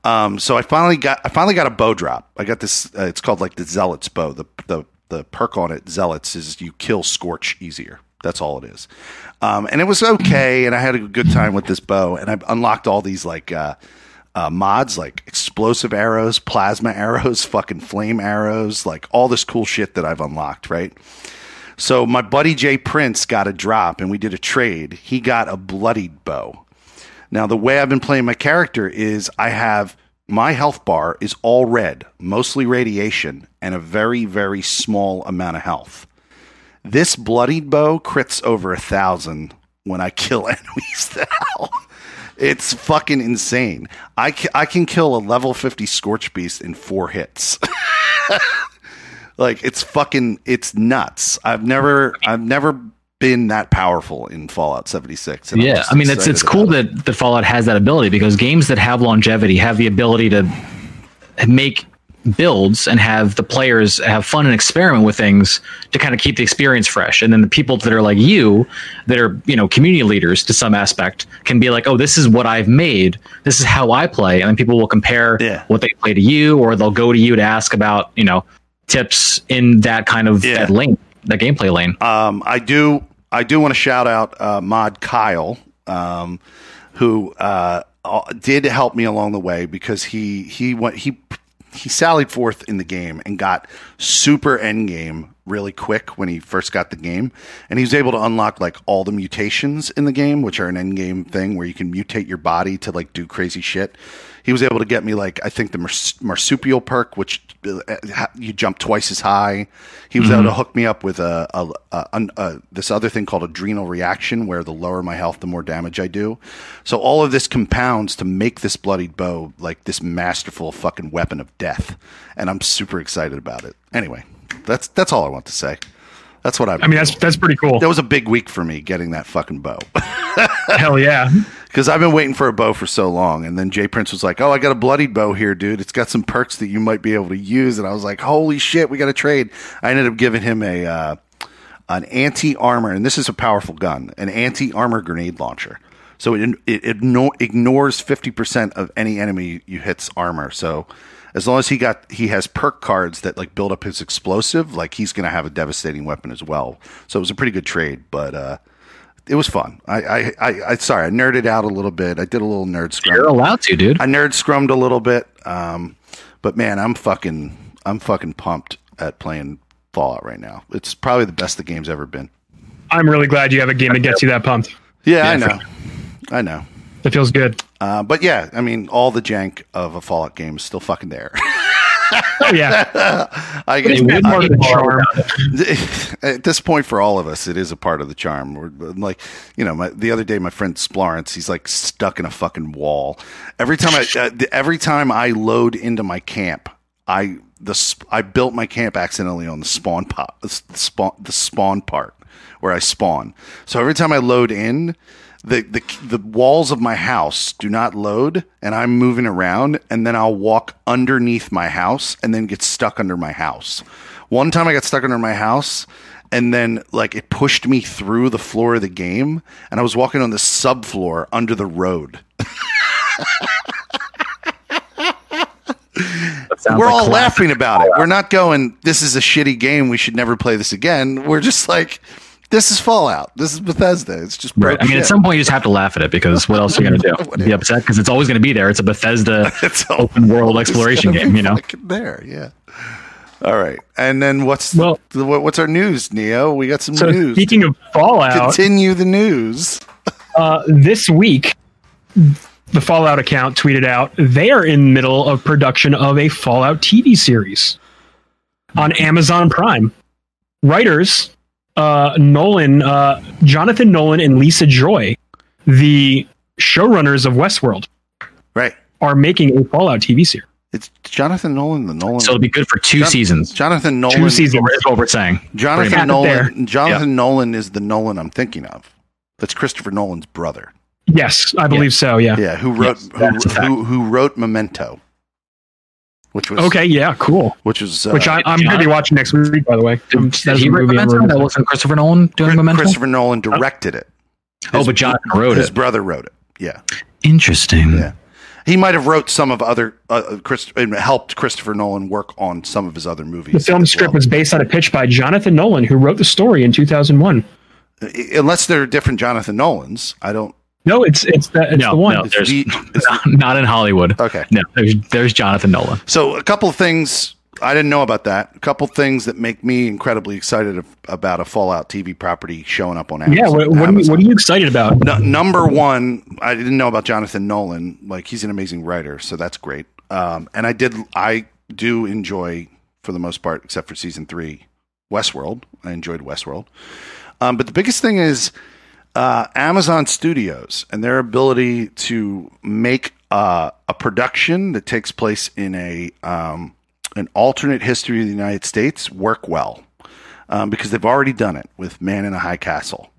So I finally got a bow drop. I got this. It's called like the Zealot's bow. The perk on it, Zealots, is you kill Scorch easier. That's all it is. And it was okay. And I had a good time with this bow. And I've unlocked all these like mods, like explosive arrows, plasma arrows, fucking flame arrows, like all this cool shit that I've unlocked. Right. So my buddy Jay Prince got a drop, and we did a trade. He got a bloodied bow. Now, the way I've been playing my character is I have my health bar is all red, mostly radiation, and a very, very small amount of health. This bloodied bow crits over 1,000 when I kill enemies to hell. It's fucking insane. I can kill a level 50 Scorch Beast in 4 hits. Like it's nuts. I've never been that powerful in Fallout 76. Yeah, I mean it's cool that Fallout has that ability, because games that have longevity have the ability to make builds and have the players have fun and experiment with things to kind of keep the experience fresh. And then the people that are like you, that are, you know, community leaders to some aspect, can be like, oh, this is what I've made. This is how I play. And then people will compare what they play to you, or they'll go to you to ask about, you know, tips in that kind of that lane, that gameplay lane. I do want to shout out mod Kyle, who did help me along the way, because he sallied forth in the game and got super endgame really quick when he first got the game, and he was able to unlock like all the mutations in the game, which are an endgame thing where you can mutate your body to like do crazy shit. He was able to get me, like, I think the marsupial perk, which you jump twice as high. He was able to hook me up with this other thing called adrenal reaction, where the lower my health, the more damage I do. So all of this compounds to make this bloodied bow like this masterful fucking weapon of death. And I'm super excited about it. Anyway, that's all I want to say. That's what I mean, that's pretty cool. That was a big week for me getting that fucking bow. Hell yeah. Because I've been waiting for a bow for so long. And then Jay Prince was like, oh, I got a bloodied bow here, dude. It's got some perks that you might be able to use. And I was like, holy shit, we got to trade. I ended up giving him an anti-armor. And this is a powerful gun, an anti-armor grenade launcher. So it ignores 50% of any enemy you hit's armor. So as long as he has perk cards that like build up his explosive, like he's going to have a devastating weapon as well. So it was a pretty good trade, but it was fun. I nerded out a little bit. I did a little nerd scrum. You're allowed to, dude. I nerd scrummed a little bit, but man, I'm fucking pumped at playing Fallout right now. It's probably the best the game's ever been. I'm really glad you have a game that gets you that pumped. Yeah, I know. It feels good. But yeah, I mean, all the jank of a Fallout game is still fucking there. Oh, yeah. I guess part of the charm. At this point, for all of us, it is a part of the charm. We're like, you know, the other day, my friend Splarence, he's like stuck in a fucking wall. Every time I load into my camp, I built my camp accidentally on the spawn part where I spawn. So every time I load in, The walls of my house do not load, and I'm moving around, and then I'll walk underneath my house and then get stuck under my house. One time I got stuck under my house, And then like it pushed me through the floor of the game, and I was walking on the subfloor under the road. We're all laughing about it. We're not going, this is a shitty game, we should never play this again. We're just like, this is Fallout. This is Bethesda. It's just right. I mean, at some point you just have to laugh at it, because what else are you going to do? Be upset? Because it's always going to be there. It's a Bethesda open world exploration game, you know? There, yeah. All right. And then what's our news, Neo? We got some news. Speaking of Fallout. Continue the news. This week, the Fallout account tweeted out, they are in the middle of production of a Fallout TV series on Amazon Prime. Writers... Jonathan Nolan and Lisa Joy, the showrunners of Westworld, right, are making a Fallout TV series. It's Jonathan Nolan, the Nolan. So it'll be good for two seasons. Jonathan Nolan, 2 seasons is what we're saying. Jonathan Nolan is the Nolan I'm thinking of. That's Christopher Nolan's brother. Yes, I believe so. Yeah, yeah. Who wrote Memento? Which was okay, yeah, cool. Which I'm going to be watching next week, by the way. Did he write Memento? That wasn't Christopher Nolan doing Memento? Christopher Nolan directed it. But Jonathan wrote it. His brother wrote it. Yeah, interesting. Yeah, he might have wrote some of other helped Christopher Nolan work on some of his other movies. The film script was based on a pitch by Jonathan Nolan, who wrote the story in 2001. Unless there are different Jonathan Nolans, I don't. No, it's the one. No, not in Hollywood. Okay. No, there's Jonathan Nolan. So a couple of things I didn't know about that. A couple of things that make me incredibly excited about a Fallout TV property showing up on Amazon. Yeah, what are you excited about? No, number one, I didn't know about Jonathan Nolan. Like, he's an amazing writer, so that's great. And I do enjoy, for the most part, except for season 3, Westworld. I enjoyed Westworld. But the biggest thing is. Amazon Studios and their ability to make a production that takes place in an alternate history of the United States work well, because they've already done it with Man in a High Castle.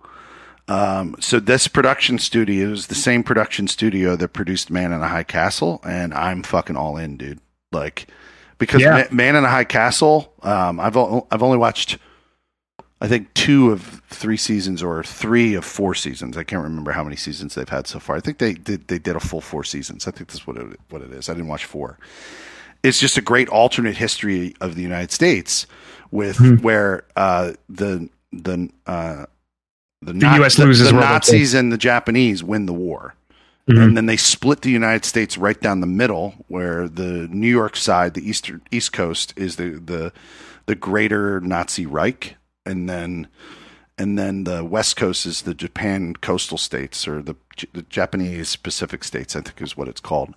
So this production studio is the same production studio that produced Man in a High Castle, and I'm fucking all in, dude. Like, because Man in a High Castle, I've only watched. I think 2 of 3 seasons or 3 of 4 seasons. I can't remember how many seasons they've had so far. I think they did a full 4 seasons. I think that's what it is. I didn't watch 4. It's just a great alternate history of the United States with where the Nazis and the Japanese win the war. Mm-hmm. And then they split the United States right down the middle, where the New York side, the East Coast, is the greater Nazi Reich. And then the West Coast is the Japan coastal states, or the Japanese Pacific states, I think is what it's called.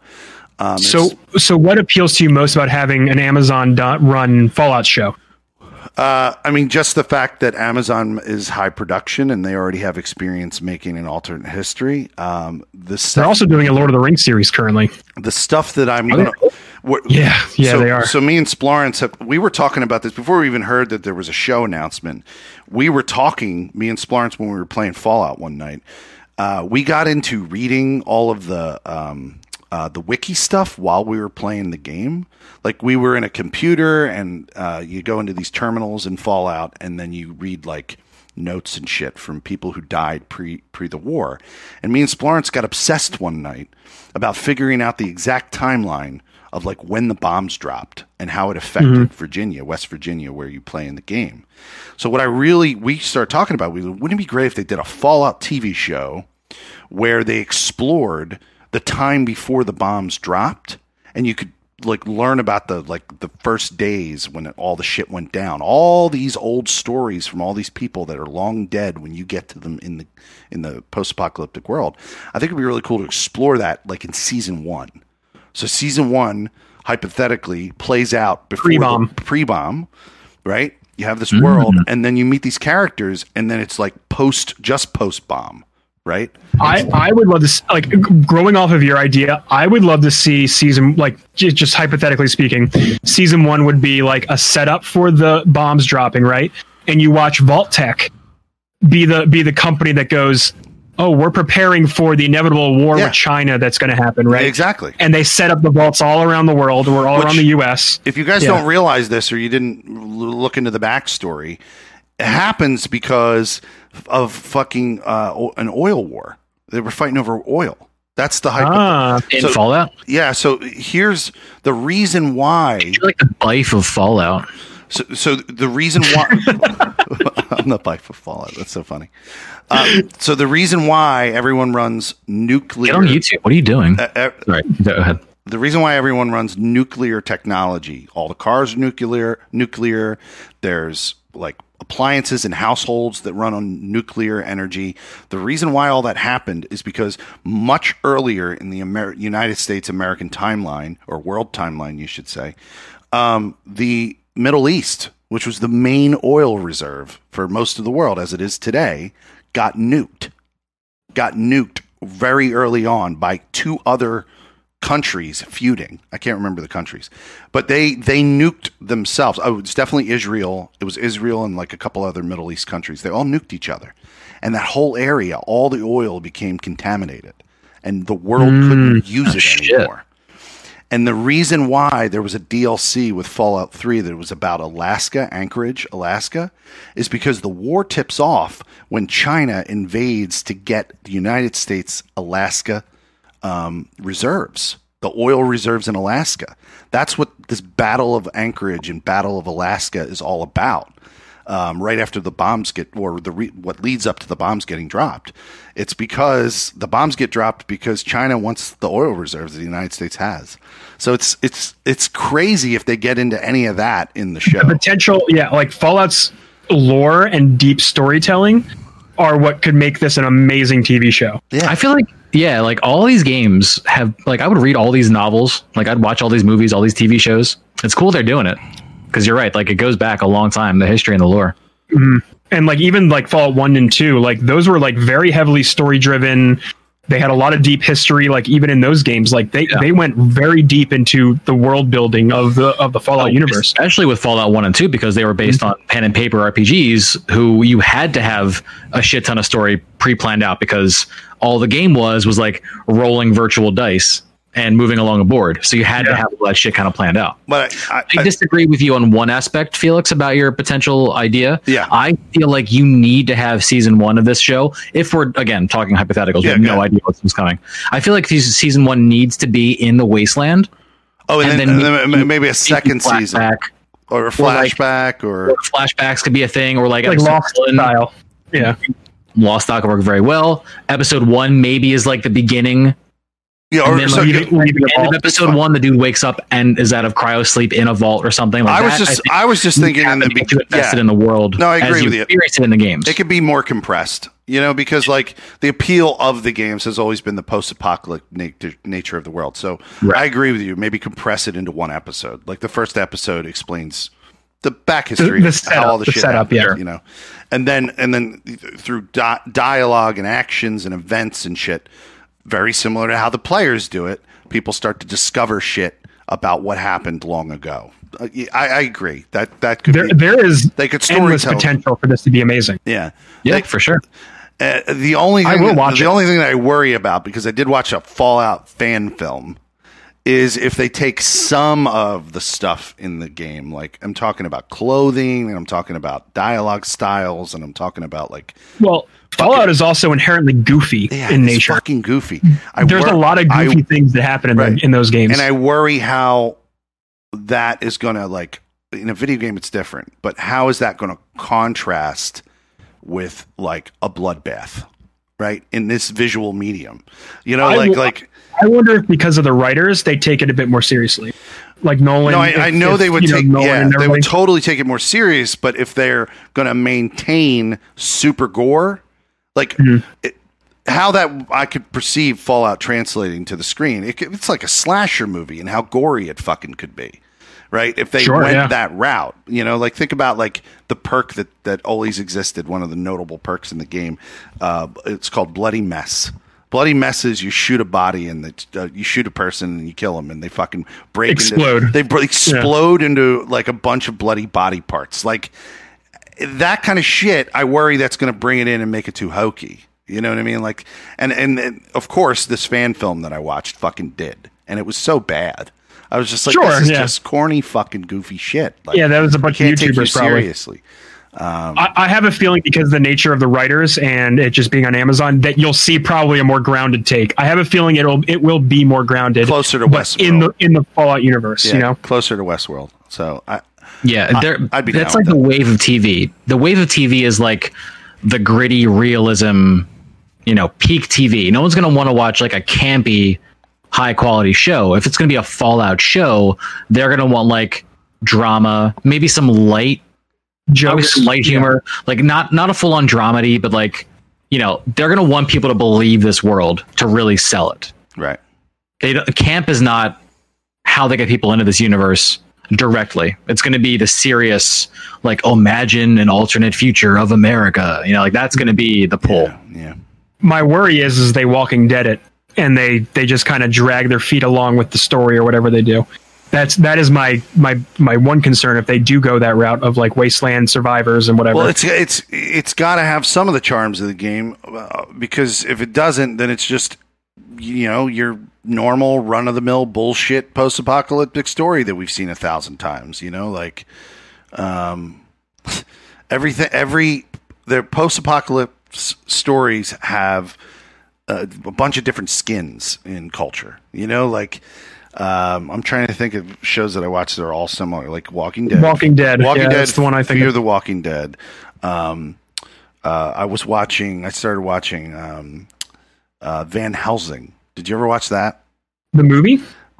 So what appeals to you most about having an Amazon-run Fallout show? I mean, just the fact that Amazon is high production and they already have experience making an alternate history. They're also doing a Lord of the Rings series currently. The stuff that I'm going to... they are. So me and Splorence, we were talking about this before we even heard that there was a show announcement. We were talking, me and Splorence, when we were playing Fallout one night. We got into reading all of the wiki stuff while we were playing the game. Like, we were in a computer, and you go into these terminals in Fallout, and then you read like notes and shit from people who died pre the war. And me and Splorence got obsessed one night about figuring out the exact timeline of like when the bombs dropped and how it affected Virginia, West Virginia, where you play in the game. So we started talking about, wouldn't it be great if they did a Fallout TV show where they explored the time before the bombs dropped, and you could like learn about the first days when all the shit went down, all these old stories from all these people that are long dead when you get to them in the post-apocalyptic world. I think it'd be really cool to explore that like in season 1. So season 1, hypothetically, plays out before pre-bomb, right? You have this world, and then you meet these characters, and then it's like post-bomb, right? I would love to see, like, growing off of your idea, I would love to see season, like, just hypothetically speaking, season 1 would be like a setup for the bombs dropping, right? And you watch Vault Tech be the company that goes, oh, we're preparing for the inevitable war with China that's going to happen, right? Exactly. And they set up the vaults all around the world. We're all around the U.S. If you guys don't realize this, or you didn't look into the backstory, happens because of fucking an oil war. They were fighting over oil. That's the hype. In Fallout? Yeah. So here's the reason why. You're like the Bife of Fallout. So the reason why. I'm the Bife of Fallout. That's so funny. So the reason why everyone runs nuclear. Get on YouTube. What are you doing? Sorry. Go ahead. The reason why everyone runs nuclear technology. All the cars are nuclear. There's like appliances and households that run on nuclear energy. The reason why all that happened is because much earlier in the United States American timeline, or world timeline, you should say, the Middle East, which was the main oil reserve for most of the world as it is today, got nuked very early on by two other countries feuding. I can't remember the countries, but they nuked themselves. Oh, it's definitely Israel. It was Israel and like a couple other Middle East countries. They all nuked each other, and that whole area, all the oil became contaminated, and the world couldn't use it anymore. And the reason why there was a DLC with Fallout 3 that was about Anchorage, Alaska, is because the war tips off when China invades to get the United States Alaska reserves, the oil reserves in Alaska. That's what this Battle of Anchorage and Battle of Alaska is all about. Right after the bombs what leads up to the bombs getting dropped. It's because the bombs get dropped because China wants the oil reserves that the United States has. So it's crazy if they get into any of that in the show. The potential, yeah, like Fallout's lore and deep storytelling are what could make this an amazing TV show. Yeah. I feel like, yeah, like all these games have, like, I would read all these novels, like I'd watch all these movies, all these TV shows. It's cool they're doing it, because you're right, like it goes back a long time, the history and the lore. Mm-hmm. And like even like Fallout 1 and 2, like those were like very heavily story driven. They had a lot of deep history, like even in those games, like they went very deep into the world building of the Fallout universe. Especially with Fallout 1 and 2, because they were based on pen and paper RPGs, who you had to have a shit ton of story pre-planned out, because all the game was like rolling virtual dice and moving along a board. So you had to have all that shit kind of planned out. But I disagree with you on one aspect, Felix, about your potential idea. Yeah. I feel like you need to have season one of this show. If we're, again, talking hypotheticals, we have no idea what's coming. I feel like season one needs to be in the wasteland. Oh, and then maybe a second season. Or a flashback. Or flashbacks could be a thing. Or like Lost style. Yeah. Lost Dock worked very well. Episode one maybe is like the beginning. Yeah, or so end of episode one, the dude wakes up and is out of cryo sleep in a vault or something like that. I was just thinking in the beginning, invested in the world. No, I agree with you. Experience it in the games. It could be more compressed, you know, because like the appeal of the games has always been the post-apocalyptic nature of the world. So right. I agree with you. Maybe compress it into one episode. Like the first episode explains the back history, the setup, how all the shit setup, happens, you know, and then through dialogue and actions and events and shit. Very similar to how the players do it. People start to discover shit about what happened long ago. I agree that could there, be, there is they could endless potential for this to be amazing. Yeah, like, for sure. The only thing that I worry about, because I did watch a Fallout fan film, is if they take some of the stuff in the game. Like I'm talking about clothing, and I'm talking about dialogue styles, and I'm talking about like Fallout is also inherently goofy in nature. It's fucking goofy. There's a lot of goofy things that happen in those games. And I worry how that is going to, like, in a video game it's different, but how is that going to contrast with, like, a bloodbath, right? In this visual medium. You know, I wonder if because of the writers, they take it a bit more seriously. Like Nolan. No, I know they would take Nolan they would totally take it more serious, but if they're going to maintain super gore... Like how that I could perceive Fallout translating to the screen. It's like a slasher movie, and how gory it fucking could be, right? If they went that route, you know, like think about like the perk that always existed. One of the notable perks in the game, it's called Bloody Mess. Bloody messes. You shoot a body and you shoot a person and you kill them, and they fucking explode into like a bunch of bloody body parts, like. That kind of shit, I worry that's going to bring it in and make it too hokey. You know what I mean? Like, and of course, this fan film that I watched fucking did, and it was so bad. I was just like, this is just corny, fucking goofy shit. Like, that was a bunch of YouTubers probably. Seriously, I have a feeling, because the nature of the writers and it just being on Amazon, that you'll see probably a more grounded take. I have a feeling it will be more grounded, closer to Westworld, in the Fallout universe. Yeah, you know, closer to Westworld. So that's like the wave of TV. The wave of TV is like the gritty realism, you know, peak TV. No one's going to want to watch like a campy, high quality show. If it's going to be a Fallout show, they're going to want like drama, maybe some light jokes, light humor, like not a full on dramedy, but like, you know, they're going to want people to believe this world to really sell it. Right. Camp is not how they get people into this universe directly. It's going to be the serious, like, imagine an alternate future of America. You know, like that's going to be the pull. Yeah. My worry is they Walking Dead it, and they just kind of drag their feet along with the story or whatever they do. That is my one concern if they do go that route of like Wasteland survivors and whatever. Well, it's got to have some of the charms of the game, because if it doesn't, then it's just, you know, your normal run of the mill bullshit post apocalyptic story that we've seen 1,000 times. You know, like their post apocalypse stories have a bunch of different skins in culture. You know, like. I'm trying to think of shows that I watch that are all similar, like Walking Dead. Walking Dead, that's the one I think. Fear the Walking Dead. I started watching Van Helsing. Did you ever watch that? The movie?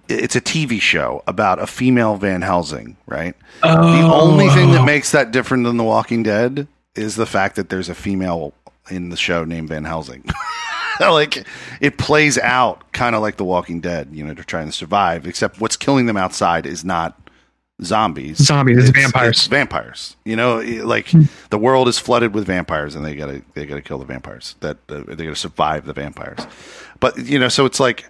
It's a TV show about a female Van Helsing, right? Oh. The only thing that makes that different than The Walking Dead is the fact that there's a female in the show named Van Helsing. Like, it plays out kind of like The Walking Dead. You know, they're trying to survive, except what's killing them outside is not zombies, it's vampires. It's vampires. You know, like the world is flooded with vampires, and they gotta kill the vampires. That they gotta survive the vampires. But you know, so it's like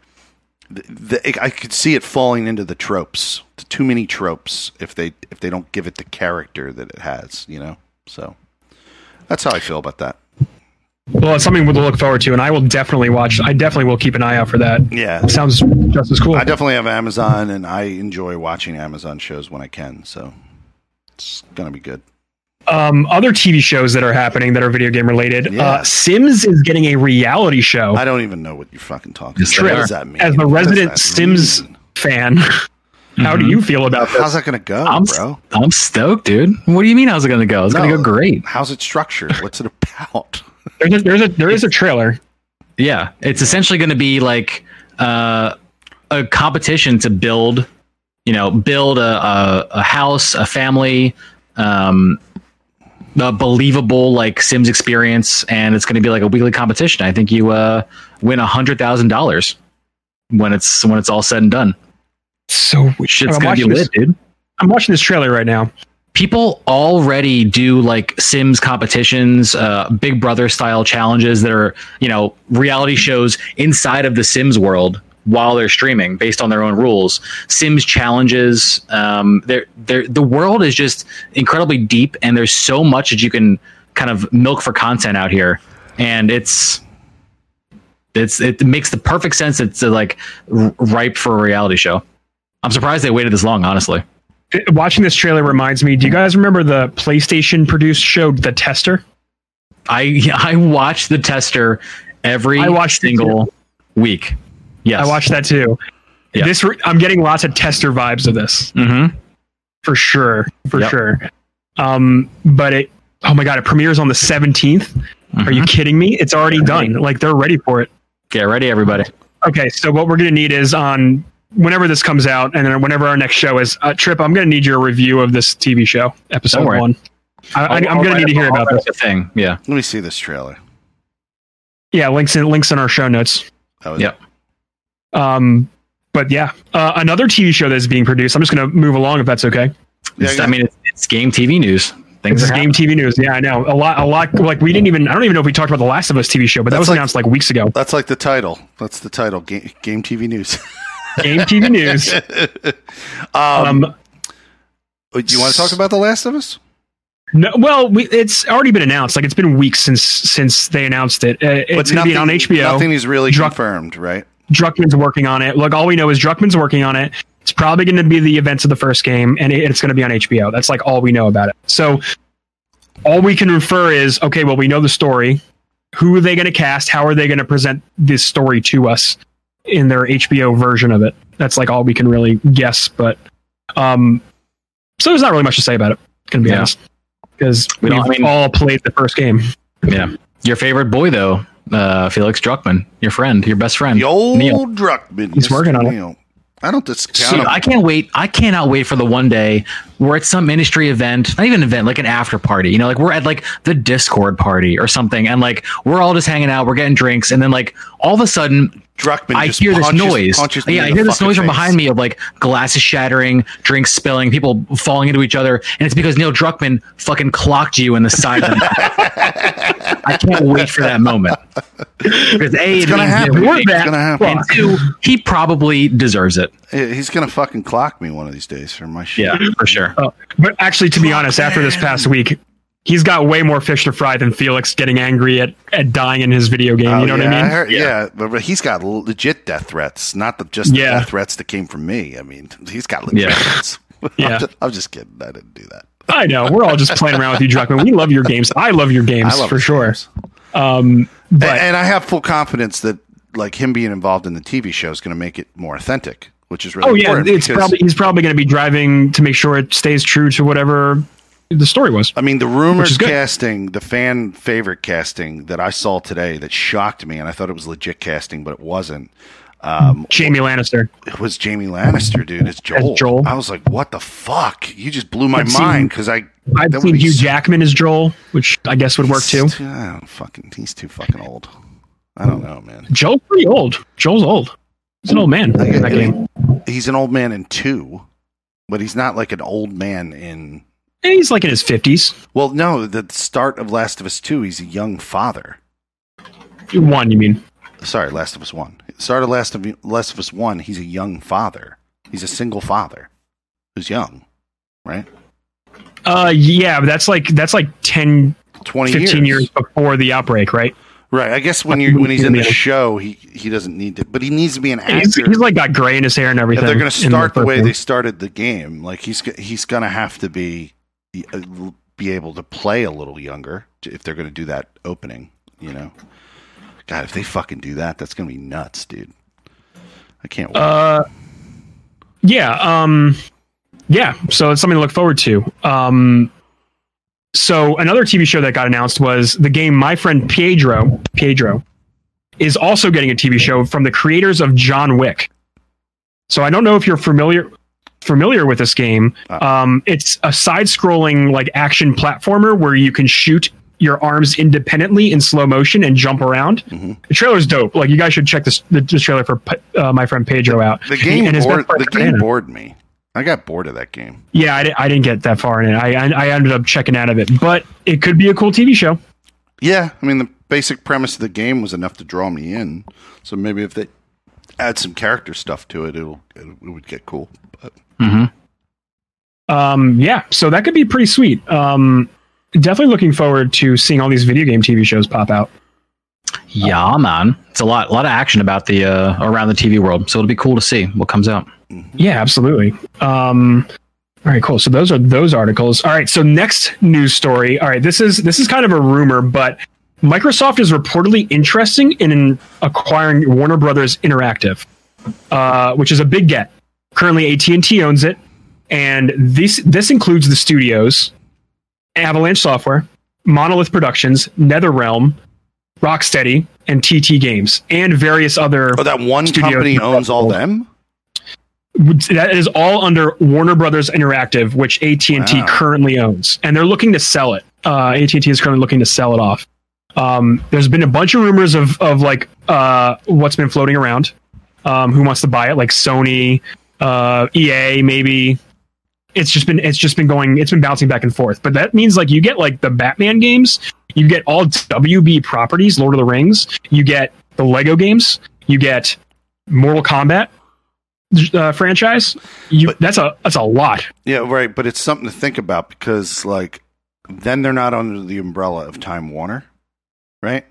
I could see it falling into the tropes. Too many tropes if they don't give it the character that it has. You know, so that's how I feel about that. Well, it's something we'll look forward to, and I will definitely watch. I definitely will keep an eye out for that. Yeah. It sounds just as cool. I definitely have Amazon, and I enjoy watching Amazon shows when I can, so it's going to be good. Other TV shows that are happening that are video game related. Yeah. Sims is getting a reality show. I don't even know what you're fucking talking about. What does that mean? As the resident Sims fan, how do you feel about this? How's that going to go, bro? I'm stoked, dude. What do you mean how's it going to go? It's going to go great. How's it structured? What's it about? There is a trailer. Yeah, it's essentially going to be like a competition to build a house, a family, a believable like Sims experience, and it's going to be like a weekly competition. I think you win $100,000 when it's all said and done. So shit's going to be lit, dude. I'm watching this trailer right now. People already do like Sims competitions, Big Brother style challenges that are, you know, reality shows inside of the Sims world while they're streaming based on their own rules. Sims challenges. The world is just incredibly deep, and there's so much that you can kind of milk for content out here. And it makes the perfect sense. It's like ripe for a reality show. I'm surprised they waited this long, honestly. Watching this trailer reminds me, do you guys remember the PlayStation produced show The Tester? I watched The Tester every single week. Yes, I watched that too. Yeah. I'm getting lots of Tester vibes of this. Mm-hmm. For sure. But it premieres on the 17th. Mm-hmm. Are you kidding me? It's already done. Like, they're ready for it. Get ready, everybody. Okay, so what we're going to need is on whenever this comes out, and then whenever our next show is, Trip, I'm going to need your review of this TV show, episode 1. I'm going to need to hear about this thing. Yeah, let me see this trailer. Yeah, links in our show notes. But yeah, another TV show that's being produced. I'm just going to move along if that's okay. Yeah, it's game TV news. It's game TV news. Yeah, I know a lot. Like, I don't even know if we talked about the Last of Us TV show, but that was announced like weeks ago. That's like the title. That's the title. Game TV news. Game TV news. Do you want to talk about The Last of Us? No. Well, it's already been announced. Like, it's been weeks since they announced it. It's going to be on HBO. Nothing is really confirmed, right? Druckmann's working on it. Look, all we know is Druckmann's working on it. It's probably going to be the events of the first game, and it's going to be on HBO. That's like all we know about it. So all we can infer is, okay, well, we know the story. Who are they going to cast? How are they going to present this story to us in their HBO version of it? That's like all we can really guess. But so there's not really much to say about it, to be honest, because we've all played the first game. Yeah. Your favorite boy, though, Felix Druckmann, your friend, your best friend. The old Neil. Druckmann. He's working on it. I don't discount him. I can't wait. I cannot wait for the one day we're at some industry event, not even an event, like an after party, you know, like we're at like the Discord party or something. And like, we're all just hanging out, we're getting drinks. And then like, all of a sudden, Druckmann, I hear this noise. Yeah, I hear this noise from behind me of like glasses shattering, drinks spilling, people falling into each other. And it's because Neil Druckmann fucking clocked you in the side of the neck. I can't wait for that moment. Because A, it's going to happen. And two, he probably deserves it. He's going to fucking clock me one of these days for my shit. Yeah, for sure. But actually, to be honest, after this past week, he's got way more fish to fry than Felix getting angry at dying in his video game. You know what I mean? I heard, but he's got legit death threats, not the death threats that came from me. I mean, he's got legit threats. I'm just kidding. I didn't do that. I know. We're all just playing around with you, Druckmann. We love your games. I love your games for sure. But I have full confidence that like him being involved in the TV show is going to make it more authentic, which is really important. He's probably going to be driving to make sure it stays true to whatever the story was. I mean, the rumors casting, the fan favorite casting that I saw today that shocked me, and I thought it was legit casting, but it wasn't. Jamie Lannister. It was Jamie Lannister, dude. It's Joel. I was like, what the fuck? You just blew my mind because I've seen Hugh Jackman as Joel, which I guess would work too. He's too fucking old. I don't know, man. Joel's pretty old. Joel's old. He's an old man. He's an old man in 2, but he's not like an old man in. And he's like in his 50s. Well, no, the start of Last of Us 2, he's a young father. 1, you mean? Sorry, Last of Us 1. Start of Last of Us 1, he's a young father. He's a single father who's young, right? But that's like 10, 20 15 years before the outbreak, right? Right. I guess when he's in the show, he doesn't need to, but he needs to be an actor. He's like got gray in his hair and everything. If they're going to start the way they started the game, like he's going to have to be able to play a little younger if they're going to do that opening, you know. God, if they fucking do that, that's going to be nuts, dude. I can't wait. So it's something to look forward to. So another TV show that got announced was the game My Friend Pietro. Pietro is also getting a TV show from the creators of John Wick. So I don't know if you're familiar with this game. It's a side-scrolling like action platformer where you can shoot your arms independently in slow motion and jump around. Mm-hmm. The trailer's dope. Like you guys should check this trailer for My Friend Pedro out. The game bored me. I got bored of that game. Yeah, I didn't get that far in it. I ended up checking out of it, but it could be a cool TV show. Yeah, I mean the basic premise of the game was enough to draw me in. So maybe if they add some character stuff to it, it would get cool. But so that could be pretty sweet. Definitely looking forward to seeing all these video game TV shows pop out. Yeah, man, it's a lot of action about the around the TV world, so it'll be cool to see what comes out. Yeah, absolutely. All right, cool. So those are those articles. All right, so next news story. All right, this is kind of a rumor, but Microsoft is reportedly interested in acquiring Warner Brothers Interactive, which is a big get. Currently, AT&T owns it, and this includes the studios Avalanche Software, Monolith Productions, NetherRealm, Rocksteady, and TT Games, and various other. Oh, that one company owns all them? That is all under Warner Brothers Interactive, which AT&T currently owns, and they're looking to sell it. AT&T is currently looking to sell it off. There's been a bunch of rumors of what's been floating around. Who wants to buy it? Like Sony, EA, maybe. It's been bouncing back and forth. But that means like you get like the Batman games, you get all WB properties, Lord of the Rings, you get the Lego games, you get Mortal Kombat franchise. That's a lot. Yeah, right. But it's something to think about because like then they're not under the umbrella of Time Warner, right?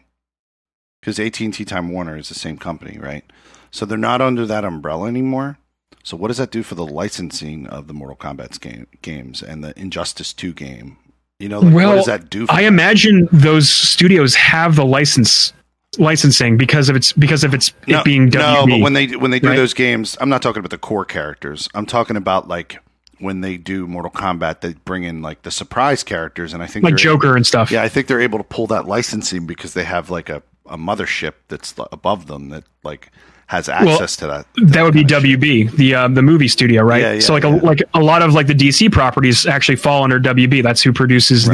Because AT&T Time Warner is the same company, right? So they're not under that umbrella anymore. So what does that do for the licensing of the Mortal Kombat games and the Injustice 2 game You know, like, well, what does that do for I them? Imagine those studios have the licensing because of its it being WWE. No, but when they do those games, I'm not talking about the core characters. I'm talking about like when they do Mortal Kombat, they bring in like the surprise characters, and I think like Joker and stuff. Yeah, I think they're able to pull that licensing because they have like a mothership that's above them that like has access to that. That would be WB, the movie studio, right? Yeah, so a lot of like the DC properties actually fall under WB. That's who produces the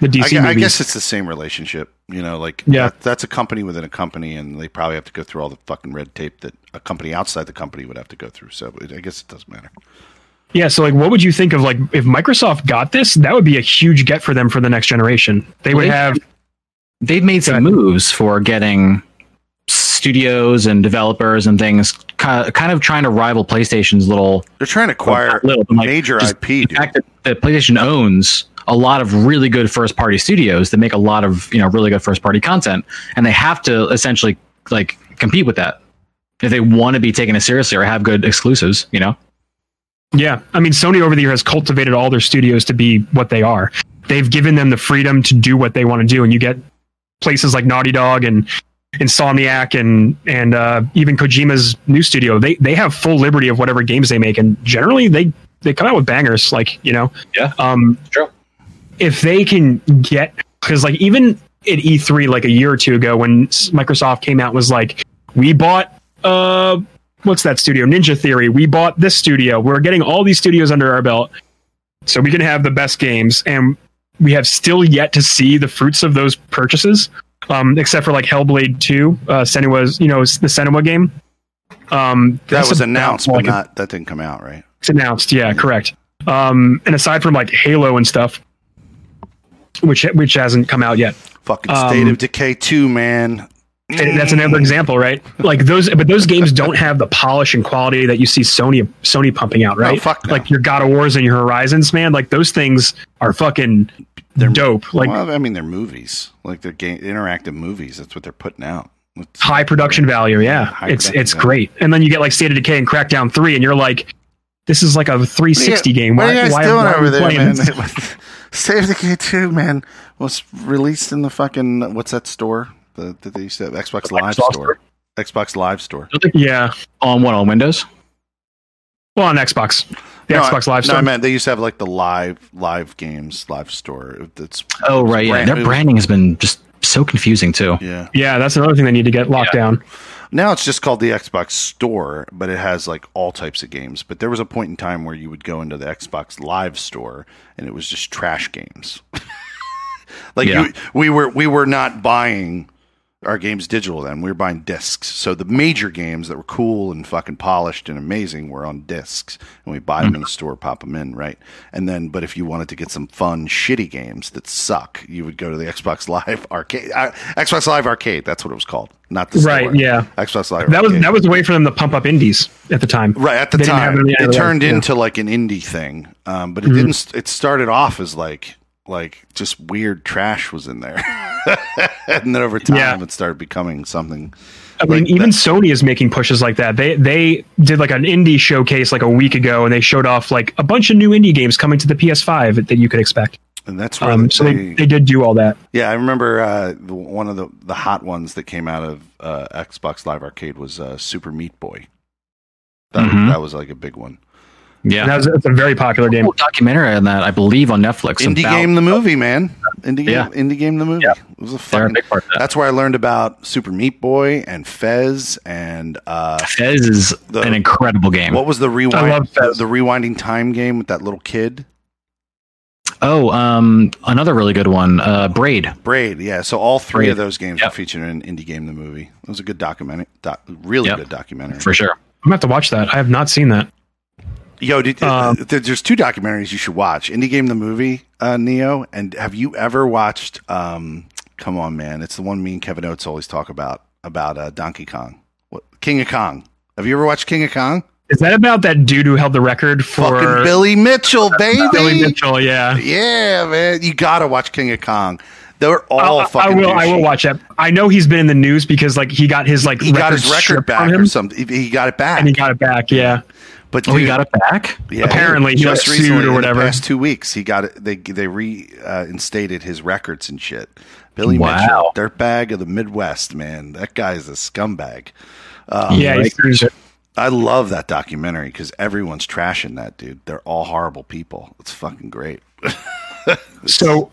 DC movies. I guess it's the same relationship, you know, like that's a company within a company, and they probably have to go through all the fucking red tape that a company outside the company would have to go through. So I guess it doesn't matter. Yeah, so like, what would you think of like if Microsoft got this? That would be a huge get for them for the next generation. They would have. They've made some moves for getting studios and developers and things, kind of trying to rival PlayStation's little. They're trying to acquire major IP. The fact that PlayStation owns a lot of really good first-party studios that make a lot of really good first-party content, and they have to essentially like compete with that if they want to be taken as seriously or have good exclusives. You know. Yeah, I mean, Sony over the year has cultivated all their studios to be what they are. They've given them the freedom to do what they want to do, and you get places like Naughty Dog and Insomniac and even Kojima's new studio. They have full liberty of whatever games they make, and generally they come out with bangers, like, you know. Yeah. True. If they can get, because like even at E3 like a year or two ago when Microsoft came out was like, we bought what's that studio? Ninja Theory. We bought this studio. We're getting all these studios under our belt so we can have the best games. And we have still yet to see the fruits of those purchases, except for like Hellblade 2, Senua's, the Senua game. That was announced, but that didn't come out, right? It's announced. Yeah, correct. And aside from like Halo and stuff, which hasn't come out yet. Fucking State of Decay 2, man. And that's another example, right? Like those games don't have the polish and quality that you see Sony pumping out, right? Oh, fuck no. Like your God of Wars and your Horizons, man. Like those things are fucking dope. Like, well, I mean, they're movies, like they're interactive movies. That's what they're putting out. It's high production value, yeah. It's great. And then you get like State of Decay and Crackdown 3, and you're like, this is like a 360 game. Why doing over there, man? State of Decay 2, man, was released in the fucking what's that store? That they used to have Xbox Live Store. Yeah, on Windows. Well, on Xbox, Xbox Live Store. No, I meant they used to have like the live games Live Store. That's their branding has been just so confusing too. Yeah, that's another thing they need to get locked down. Now it's just called the Xbox Store, but it has like all types of games. But there was a point in time where you would go into the Xbox Live Store and it was just trash games. We were not buying our games digital then. We were buying discs. So the major games that were cool and fucking polished and amazing were on discs. And we buy them in the store, pop them in, right? And then, but if you wanted to get some fun, shitty games that suck, you would go to the Xbox Live Arcade. Xbox Live Arcade, that's what it was called. Not the store. Right, yeah. Xbox Live Arcade. That was the way for them to pump up indies at the time. Right, at the time. It turned into like an indie thing. But it didn't. It started off as like just weird trash was in there. And then over time it started becoming something. I mean, even Sony is making pushes like that. They did like an indie showcase like a week ago, and they showed off like a bunch of new indie games coming to the PS5 that you could expect. And that's where they did do all that. Yeah, I remember one of the hot ones that came out of Xbox Live Arcade was Super Meat Boy. That was like a big one. Yeah, that's a very popular game. Documentary on that, I believe, on Netflix. Indie Game the Movie, man. Indie Game the Movie. Yeah. It was a fucking big part of that. That's where I learned about Super Meat Boy and Fez. And Fez is an incredible game. What was the rewind? I love Fez. The rewinding time game with that little kid. Oh, another really good one, Braid. Braid, yeah. So all three of those games are featured in Indie Game the Movie. It was a good documentary, good documentary for sure. I'm gonna have to watch that. I have not seen that. Yo, there's two documentaries you should watch. Indie Game the Movie, Neo, and have you ever watched, come on, man, it's the one me and Kevin Oates always talk about Donkey Kong. What, King of Kong. Have you ever watched King of Kong? Is that about that dude who held the record for... Fucking Billy Mitchell, baby! Billy Mitchell, yeah. Yeah, man, you gotta watch King of Kong. They're all fucking. I will watch that. I know he's been in the news because like he got his like he got his record back or something. He got it back. And he got it back. Yeah. But dude, he got it back. Yeah, apparently, he just recently, or whatever. In the past 2 weeks, he got it. They reinstated his records and shit. Billy Mitchell, dirtbag of the Midwest, man. That guy's a scumbag. I love that documentary because everyone's trashing that dude. They're all horrible people. It's fucking great. So,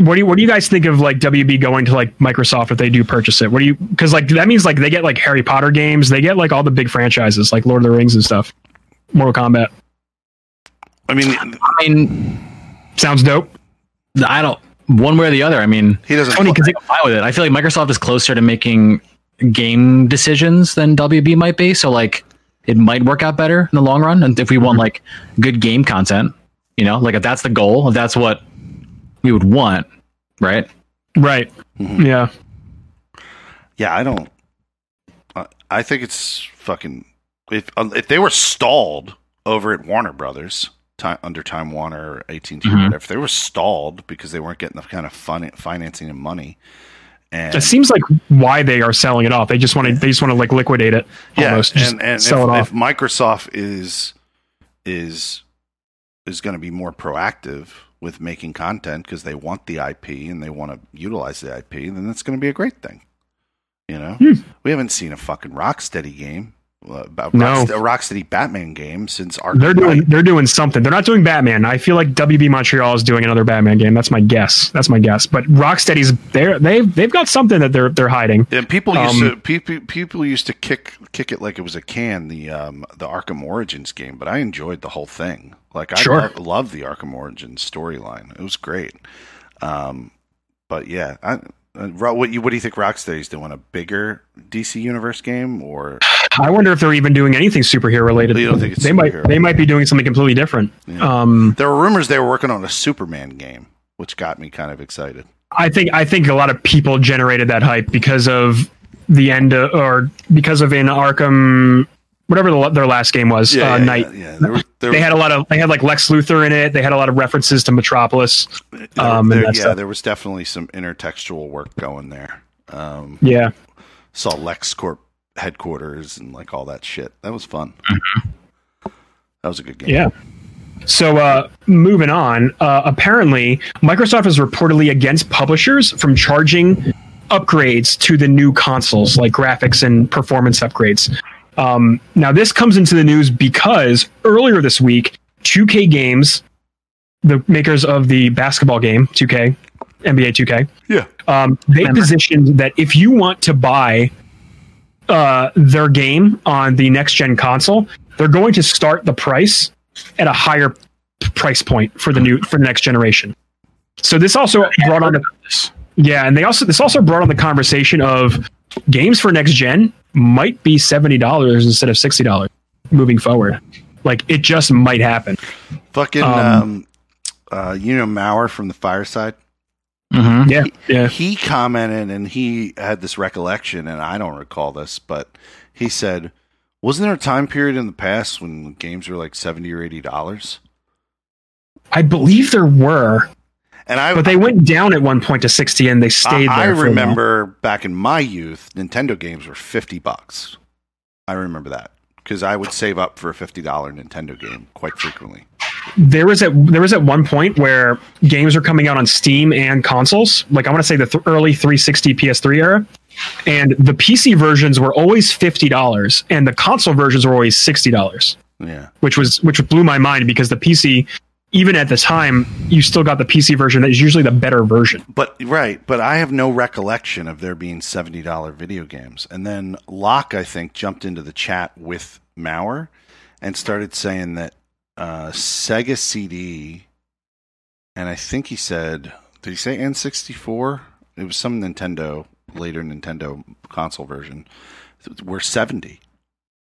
what do you guys think of like WB going to like Microsoft if they do purchase it? What do you, because like that means like they get like Harry Potter games, they get like all the big franchises like Lord of the Rings and stuff, Mortal Kombat. I mean, sounds dope. I don't one way or the other. I mean, he doesn't. Funny because they can fly with it. I feel like Microsoft is closer to making game decisions than WB might be, so like it might work out better in the long run. And if we want like good game content, you know, like if that's the goal, if that's what we would want, right yeah I think it's fucking, if they were stalled over at Warner Brothers under Time Warner or AT&T or whatever, if they were stalled because they weren't getting the kind of financing and money. And it seems like why they are selling it off. They just want to. They just want to like liquidate it. Almost. Yeah, and sell it off. If Microsoft is going to be more proactive with making content because they want the IP and they want to utilize the IP, then that's going to be a great thing. You know, we haven't seen a fucking Rocksteady game. A Rocksteady Batman game since Arkham. They're doing something. They're not doing Batman. I feel like WB Montreal is doing another Batman game. That's my guess. But Rocksteady's they've got something that they're hiding. And people used to kick it like it was a can, the Arkham Origins game, but I enjoyed the whole thing. Like I love the Arkham Origins storyline. It was great. But yeah, what do you think Rocksteady's doing? A bigger DC Universe game, or I wonder if they're even doing anything superhero related. They might be doing something completely different. Yeah. There were rumors they were working on a Superman game, which got me kind of excited. I think a lot of people generated that hype because of the end of, or because of in Arkham, whatever their last game was, Knight. Yeah. They had like Lex Luthor in it. They had a lot of references to Metropolis. There was definitely some intertextual work going there. Saw LexCorp headquarters and like all that shit. That was fun. That was a good game. Yeah. So moving on. Apparently, Microsoft is reportedly against publishers from charging upgrades to the new consoles, like graphics and performance upgrades. Now this comes into the news because earlier this week, 2K Games, the makers of the basketball game 2K, NBA 2K, they positioned that if you want to buy their game on the next gen console, they're going to start the price at a higher price point for the next generation. So this also brought on this also brought on the conversation of games for next gen might be $70 instead of $60 moving forward. Like it just might happen. Fucking Maurer from the Fireside. Mm-hmm. He commented, and he had this recollection, and I don't recall this, but he said, "Wasn't there a time period in the past when games were like $70 or $80?" I believe there were, but they went down at one point to 60, and they stayed. I remember back in my youth, Nintendo games were $50. I remember that because I would save up for a $50 Nintendo game quite frequently. There was at one point where games were coming out on Steam and consoles. Like I want to say the early 360 PS3 era, and the PC versions were always $50, and the console versions were always $60. Yeah, which blew my mind because the PC, even at the time, you still got the PC version that is usually the better version. But I have no recollection of there being $70 video games. And then Locke, I think, jumped into the chat with Maurer and started saying that. Sega CD, and I think he said, did he say N64? It was some Nintendo, later Nintendo console version, were 70,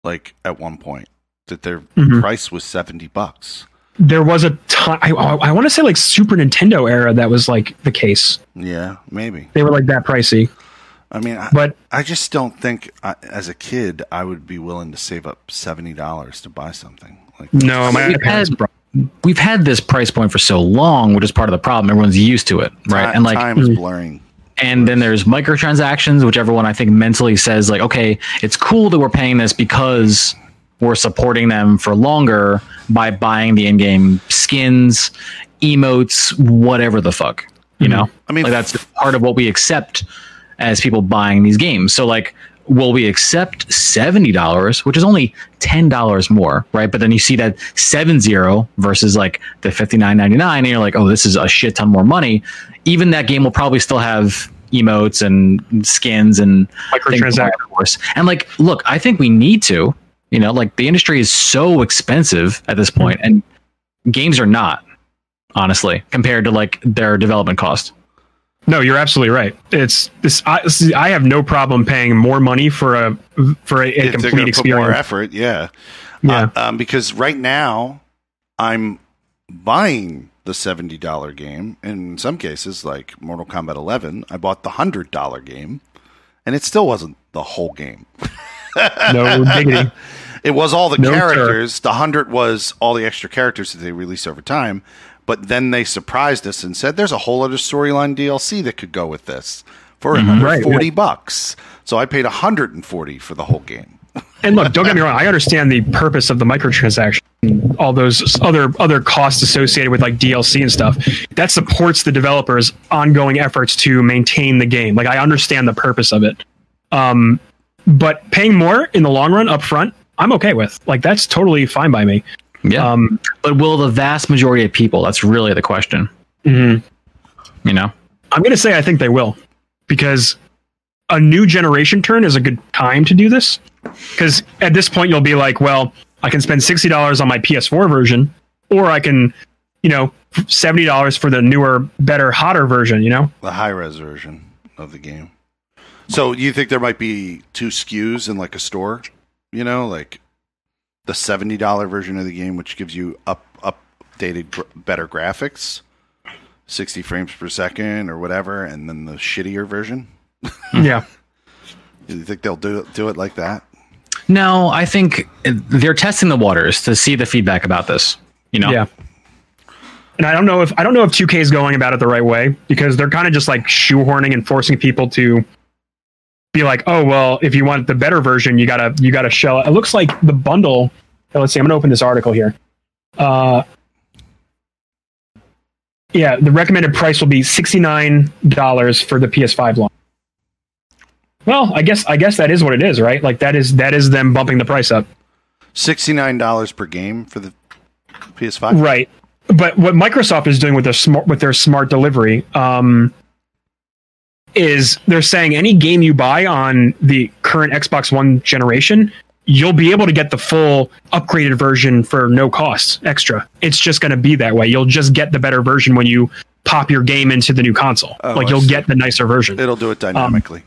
like at one point, that their price was $70. There was a time, I want to say like Super Nintendo era, that was like the case. Yeah, maybe. They were like that pricey. I mean, I just don't think, as a kid, I would be willing to save up $70 to buy something. Like, no, my parents brought we've had this price point for so long, which is part of the problem. Everyone's used to it, right? Time, and like time is blurring. And then there's microtransactions, which everyone I think mentally says like, okay, it's cool that we're paying this because we're supporting them for longer by buying the in-game skins, emotes, whatever the fuck, you know? I mean, like that's part of what we accept as people buying these games. So like, will we accept $70, which is only $10 more, right? But then you see that 7-0 versus like the $59.99, and you're like, oh, this is a shit ton more money. Even that game will probably still have emotes and skins and microtransactions. And like, look, I think we need to, you know, like the industry is so expensive at this point, and games are not, honestly, compared to like their development cost. No, you're absolutely right. I have no problem paying more money for a complete experience. Put more effort, yeah. Because right now, I'm buying the $70 game, and in some cases, like Mortal Kombat 11, I bought the $100 game, and it still wasn't the whole game. No diggity. It was all the characters. Sir. The 100 was all the extra characters that they released over time. But then they surprised us and said, there's a whole other storyline DLC that could go with this for another $40. So I paid $140 for the whole game. And look, don't get me wrong. I understand the purpose of the microtransaction, all those other costs associated with like DLC and stuff. That supports the developers' ongoing efforts to maintain the game. Like I understand the purpose of it. But paying more in the long run up front, I'm okay with. Like that's totally fine by me. Yeah, but will the vast majority of people? That's really the question. Mm-hmm. You know, I'm going to say I think they will, because a new generation turn is a good time to do this. Because at this point, you'll be like, well, I can spend $60 on my PS4 version, or I can, you know, $70 for the newer, better, hotter version. You know, the high res version of the game. So you think there might be two SKUs in like a store? You know, like. The $70 version of the game, which gives you updated, better graphics, 60 frames per second or whatever, and then the shittier version. Yeah, you think they'll do it like that? No, I think they're testing the waters to see the feedback about this. You know, yeah. And I don't know if 2K is going about it the right way, because they're kind of just like shoehorning and forcing people to. Be like, oh well, if you want the better version, you gotta shell it. It looks like the bundle. Let's see. I'm gonna open this article here. Yeah, the recommended price will be $69 for the PS5 launch. Well, I guess that is what it is, right? Like that is them bumping the price up. $69 per game for the PS5, right? But what Microsoft is doing with their smart delivery. Is they're saying any game you buy on the current Xbox One generation, you'll be able to get the full upgraded version for no cost extra. It's just going to be that way. You'll just get the better version when you pop your game into the new console. Oh, like you'll get the nicer version. It'll do it dynamically.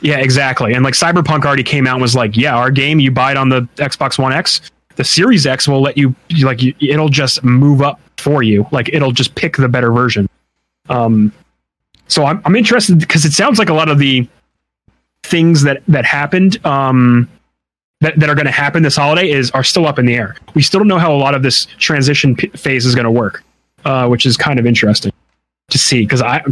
Yeah, exactly. And like Cyberpunk already came out and was like, yeah, our game, you buy it on the Xbox One X, the Series X will let you, like, it'll just move up for you. Like it'll just pick the better version. So I'm interested, because it sounds like a lot of the things that happened that are going to happen this holiday are still up in the air. We still don't know how a lot of this transition phase is going to work, which is kind of interesting to see, because I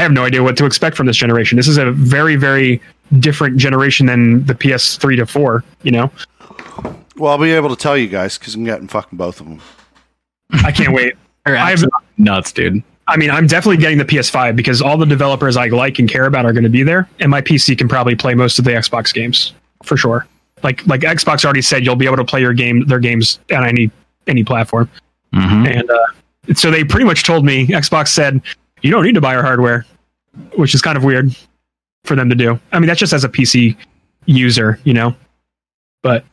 have no idea what to expect from this generation. This is a very, very different generation than the PS3 to 4, you know? Well, I'll be able to tell you guys, because I'm getting fucking both of them. I can't wait. I'm nuts, dude. I mean, I'm definitely getting the PS5 because all the developers I like and care about are going to be there, and my PC can probably play most of the Xbox games for sure. Like Xbox already said, you'll be able to play their games on any platform. Mm-hmm. And so they pretty much told me, Xbox said, you don't need to buy our hardware, which is kind of weird for them to do. I mean, that's just as a PC user, you know. But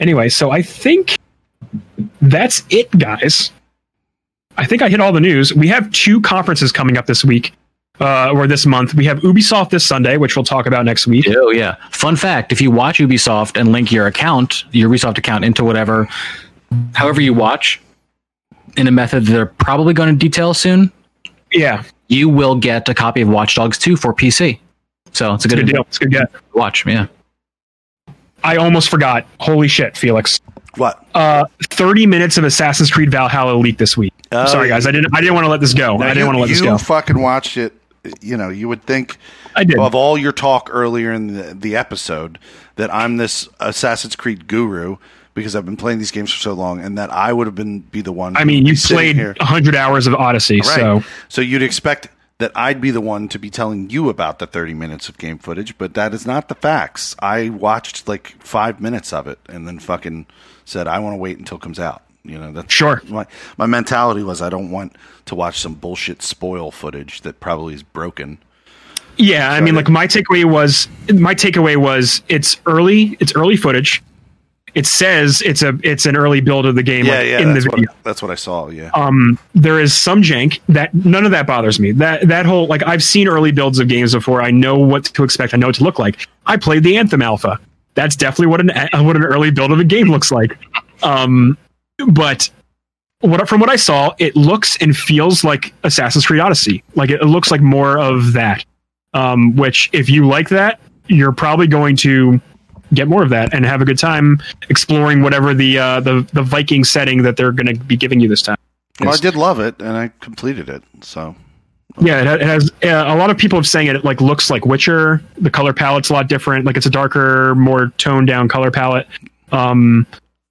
anyway, so I think that's it, guys. I think I hit all the news. We have two conferences coming up this week, or this month. We have Ubisoft this Sunday, which we'll talk about next week. Oh, yeah. Fun fact, if you watch Ubisoft and link your Ubisoft account into however you watch, in a method they're probably going to detail soon, yeah, you will get a copy of Watch Dogs 2 for PC. So it's a good deal. It's a good get. Watch, yeah. I almost forgot. Holy shit, Felix. What? 30 minutes of Assassin's Creed Valhalla leaked this week. Oh, sorry, guys. I didn't want to let this go. I didn't want to let this go. You fucking watched it. You know, you would think of all your talk earlier in the episode that I'm this Assassin's Creed guru because I've been playing these games for so long, and that I would have be the one. I mean, you played 100 hours of Odyssey, right. So you'd expect that I'd be the one to be telling you about the 30 minutes of game footage, but that is not the facts. I watched like 5 minutes of it and then fucking said, I want to wait until it comes out. You know, that's sure. My mentality was I don't want to watch some bullshit spoil footage that probably is broken. Yeah, I mean, like my takeaway was it's early footage. It says it's an early build of the game in the video. That's what I saw. Yeah. There is some jank that none of that bothers me. That whole like I've seen early builds of games before. I know what to expect. I know what to look like. I played the Anthem Alpha. That's definitely what an early build of a game looks like. But from what I saw, it looks and feels like Assassin's Creed Odyssey. Like it looks like more of that. Which if you like that, you're probably going to get more of that and have a good time exploring whatever the Viking setting that they're going to be giving you this time. Well, I did love it, and I completed it. So yeah, it has a lot of people have saying it like looks like Witcher. The color palette's a lot different. Like it's a darker, more toned down color palette.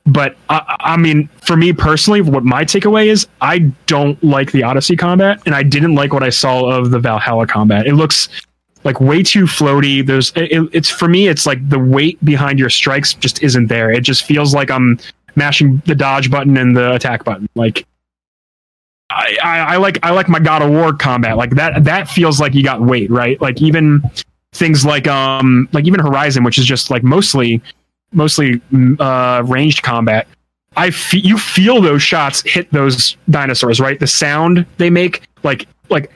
But I mean, for me personally, what my takeaway is, I don't like the Odyssey combat, and I didn't like what I saw of the Valhalla combat. It looks like way too floaty. It's for me, it's like the weight behind your strikes just isn't there. It just feels like I'm mashing the dodge button and the attack button. Like I like my God of War combat. Like that feels like you got weight, right? Like even things like even Horizon, which is just like mostly ranged combat. You feel those shots hit those dinosaurs, right? The sound they make, like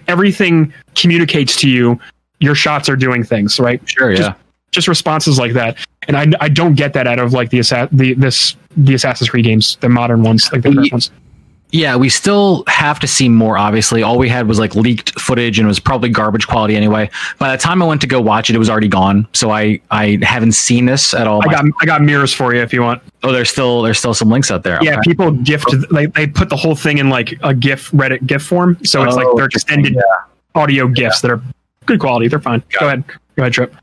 everything communicates to you. Your shots are doing things, right? Sure, yeah. Just responses like that, and I don't get that out of like the Assassin's Creed games, the modern ones, like the current ones. Yeah, we still have to see more, obviously. All we had was like leaked footage, and it was probably garbage quality anyway. By the time I went to go watch it, it was already gone. So I haven't seen this at all. I got mirrors for you if you want. Oh, there's still some links out there. Yeah, okay. People gift, they put the whole thing in like a GIF, Reddit GIF form. So it's like they're extended audio GIFs that are good quality. They're fine. Go ahead, Trip.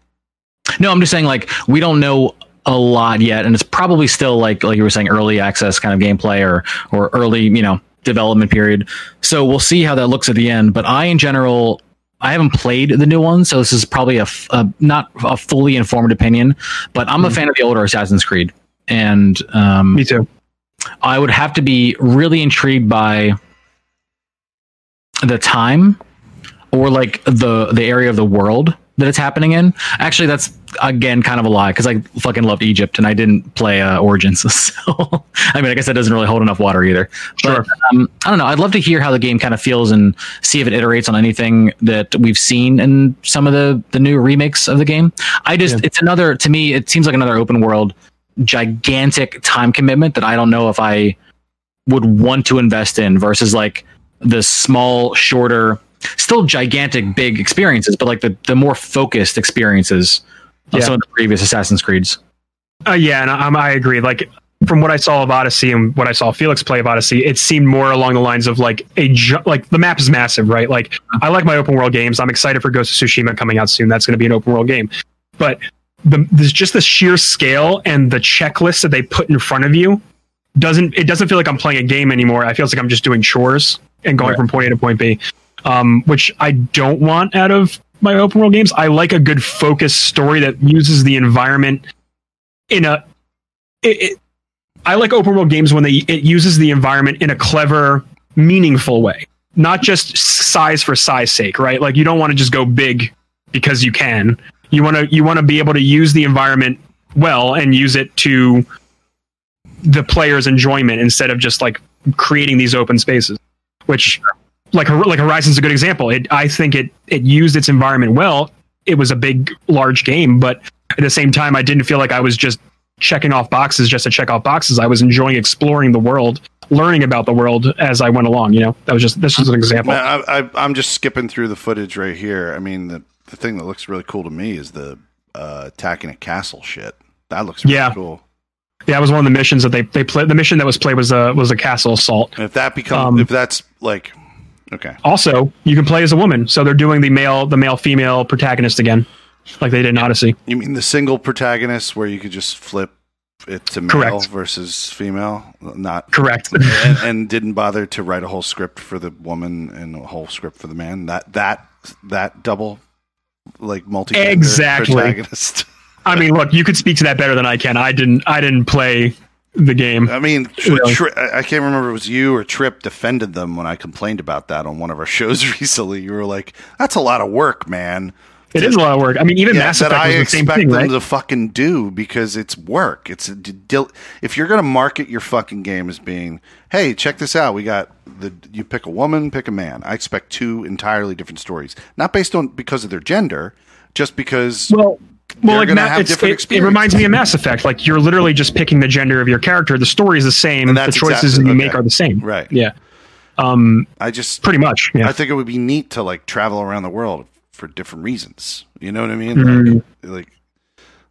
No, I'm just saying like we don't know a lot yet, and it's probably still like you were saying, early access kind of gameplay or early, you know, development period. So we'll see how that looks at the end. But I haven't played the new one, so this is probably a not a fully informed opinion. But I'm a fan of the older Assassin's Creed, and me too. I would have to be really intrigued by the time or like the area of the world that it's happening in. Actually, that's again kind of a lie because I fucking loved Egypt and I didn't play Origins. So I mean, I guess that doesn't really hold enough water either. Sure. But, I don't know. I'd love to hear how the game kind of feels and see if it iterates on anything that we've seen in some of the new remakes of the game. It's another, to me, it seems like another open world, gigantic time commitment that I don't know if I would want to invest in versus like the small, shorter, still gigantic big experiences, but like the more focused experiences of some of the previous Assassin's Creeds. And I agree. Like from what I saw of Odyssey and what I saw Felix play of Odyssey, it seemed more along the lines of like the map is massive, right? Like I like my open world games. I'm excited for Ghost of Tsushima coming out soon. That's going to be an open world game, but there's just the sheer scale and the checklist that they put in front of you. It doesn't feel like I'm playing a game anymore. I feel like I'm just doing chores and going from point A to point B. Which I don't want out of my open world games. I like a good focused story that uses the environment I like open world games when it uses the environment in a clever, meaningful way, not just size for size sake, right? Like you don't want to just go big because you can. You want to be able to use the environment well and use it to the player's enjoyment instead of just like creating these open spaces, which. Like Horizon's a good example. I think it used its environment well. It was a big, large game, but at the same time, I didn't feel like I was just checking off boxes just to check off boxes. I was enjoying exploring the world, learning about the world as I went along. You know, this was an example. Now, I'm just skipping through the footage right here. I mean, the thing that looks really cool to me is the attacking a castle shit. That looks really cool. Yeah, it was one of the missions that they played. The mission that was played was a castle assault. And if that becomes if that's like okay. Also, you can play as a woman, so they're doing the male female protagonist again, like they did in Odyssey. You mean the single protagonist where you could just flip it to male versus female? Not correct. and didn't bother to write a whole script for the woman and a whole script for the man. That double like multi-gender protagonist. I mean, look, you could speak to that better than I can. I didn't play the game. I mean, I can't remember if it was you or Tripp defended them when I complained about that on one of our shows recently. You were like, that's a lot of work, man. It is a lot of work. I mean, even Mass Effect was the same thing, right? I expect them to fucking do because it's work. It's if you're going to market your fucking game as being, hey, check this out. You pick a woman, pick a man. I expect two entirely different stories. Not based on because of their gender, just because... Well, like it reminds me of Mass Effect. Like you're literally just picking the gender of your character. The story is the same. The choices that you make are the same. Right. Yeah. I just pretty much. Yeah. I think it would be neat to like travel around the world for different reasons. You know what I mean? Mm-hmm.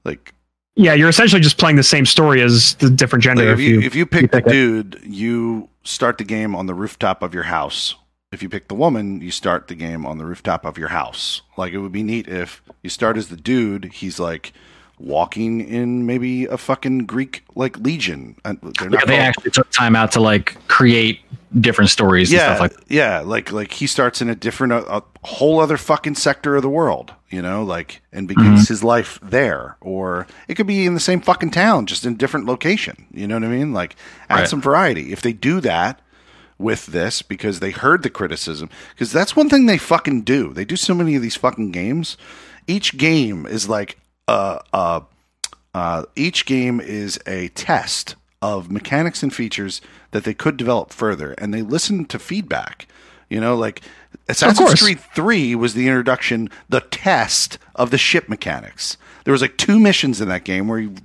Like. Yeah, you're essentially just playing the same story as the different gender. Like if you pick the dude, you start the game on the rooftop of your house. If you pick the woman, you start the game on the rooftop of your house. Like, it would be neat if you start as the dude, he's, like, walking in maybe a fucking Greek, like, legion. They actually took time out to, like, create different stories and stuff like that. Yeah, like he starts in a different, a whole other fucking sector of the world, you know, like, and begins his life there. Or it could be in the same fucking town, just in a different location. You know what I mean? Like, add some variety. If they do that, with this, because they heard the criticism, because that's one thing they fucking do. They do so many of these fucking games. Each game is a test of mechanics and features that they could develop further, and they listen to feedback. You know, like Assassin's Creed 3 was the introduction, the test of the ship mechanics. There was like two missions in that game where you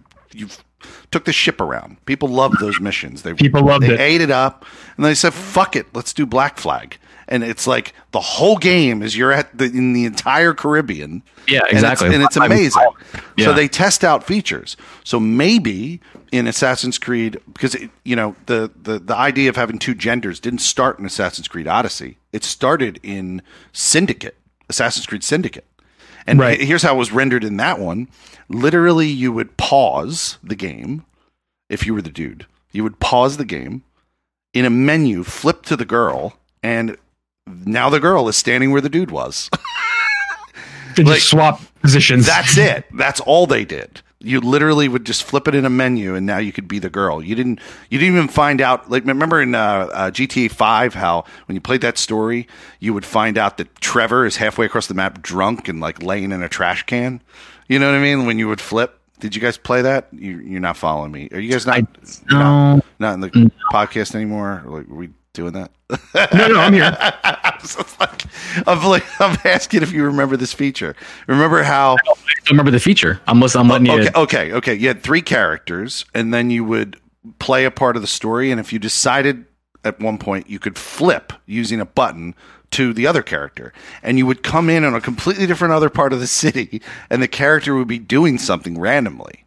took the ship around. People loved those missions. People ate it up, and they said, "Fuck it, let's do Black Flag." And it's like the whole game is you're at in the entire Caribbean. Yeah, exactly. And it's amazing. Yeah. So they test out features. So maybe in Assassin's Creed, because the idea of having two genders didn't start in Assassin's Creed Odyssey. It started in Syndicate, Assassin's Creed Syndicate. And here's how it was rendered in that one. Literally, you would pause the game, if you were the dude. You would pause the game, in a menu, flip to the girl, and now the girl is standing where the dude was. They just swap positions. That's it. That's all they did. You literally would just flip it in a menu, and now you could be the girl. You didn't even find out. Like, remember in GTA 5, how when you played that story, you would find out that Trevor is halfway across the map, drunk and like laying in a trash can. You know what I mean? When you would flip, did you guys play that? You're not following me. Are you guys not in the podcast anymore? Like, are we doing that? No, I'm here. I'm asking if you remember this feature. Remember how? I don't remember the feature. I'm letting you. Okay. You had three characters, and then you would play a part of the story. And if you decided at one point, you could flip using a button to the other character, and you would come in on a completely different other part of the city, and the character would be doing something randomly.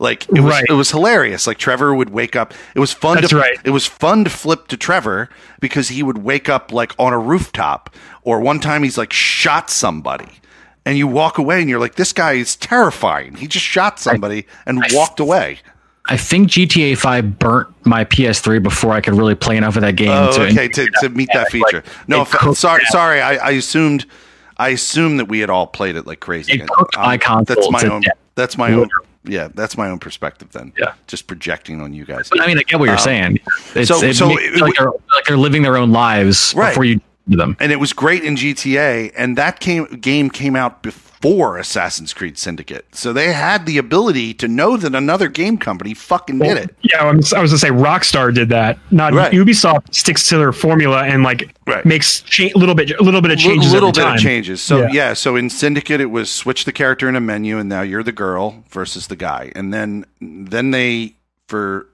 Like it was hilarious. Like Trevor would wake up. It was fun. It was fun to flip to Trevor because he would wake up like on a rooftop, or one time he's like shot somebody, and you walk away and you're like, this guy is terrifying. He just shot somebody and walked away. I think GTA 5 burnt my PS3 before I could really play enough of that game. To meet that feature. Sorry. I assumed that we had all played it like crazy. It cooked my console. That's my own. Yeah, that's my own perspective then. Yeah. Just projecting on you guys. I mean, I get what you're saying. They're living their own lives before you do them. And it was great in GTA, and that game came out before Assassin's Creed Syndicate. So they had the ability to know that another game company did it. Yeah, I was going to say Rockstar did that. Ubisoft sticks to their formula and makes a little bit of changes. So so in Syndicate it was switch the character in a menu, and now you're the girl versus the guy. And then they kind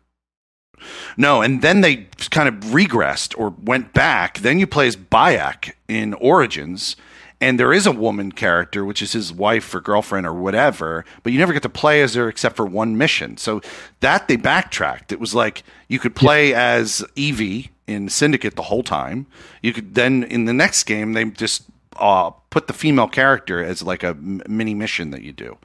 of regressed or went back. Then you play as Bayek in Origins. And there is a woman character, which is his wife or girlfriend or whatever, but you never get to play as her except for one mission. So that they backtracked. It was like you could play as Evie in Syndicate the whole time. You could then in the next game, they just put the female character as like a mini mission that you do.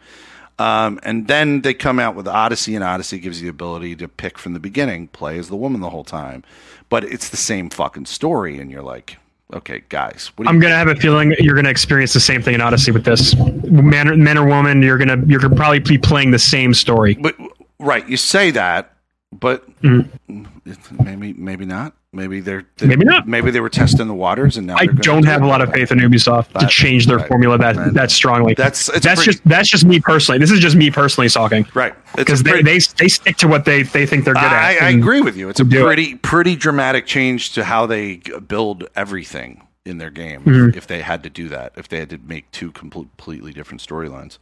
And then they come out with Odyssey, and Odyssey gives you the ability to pick from the beginning, play as the woman the whole time. But it's the same fucking story, and you're like, okay, guys. I'm gonna have a feeling you're gonna experience the same thing in Odyssey with this man or woman. You're gonna probably be playing the same story. But, right, you say that, but maybe not. Maybe they're maybe not. Maybe they were testing the waters, and now I don't have a lot of faith in Ubisoft to change their formula that strongly. That's just me personally. This is just me personally talking, right? Because they stick to what they think they're good at. I agree with you. It's a pretty dramatic change to how they build everything in their game. Mm-hmm. If they had to do that, if they had to make two completely different storylines,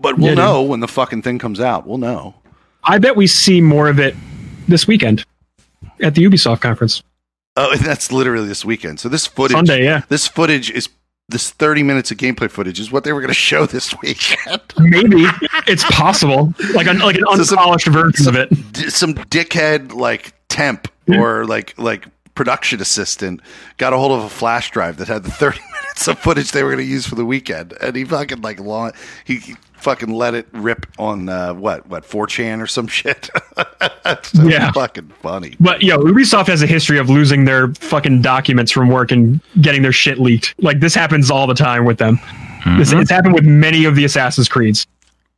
but we'll know when the fucking thing comes out. We'll know. I bet we see more of it this weekend. At the Ubisoft conference. Oh, and that's literally this weekend. So this footage, Sunday, yeah. This footage is this 30 minutes of gameplay footage is what they were going to show this weekend. Maybe it's possible, like an unpolished version of it. Some dickhead like temp or like production assistant got a hold of a flash drive that had the 30 minutes of footage they were going to use for the weekend, and he fucking he fucking let it rip on 4chan or some shit. So yeah, fucking funny. But yo, Ubisoft has a history of losing their fucking documents from work and getting their shit leaked. Like this happens all the time with them. Mm-hmm. It's happened with many of the Assassin's Creeds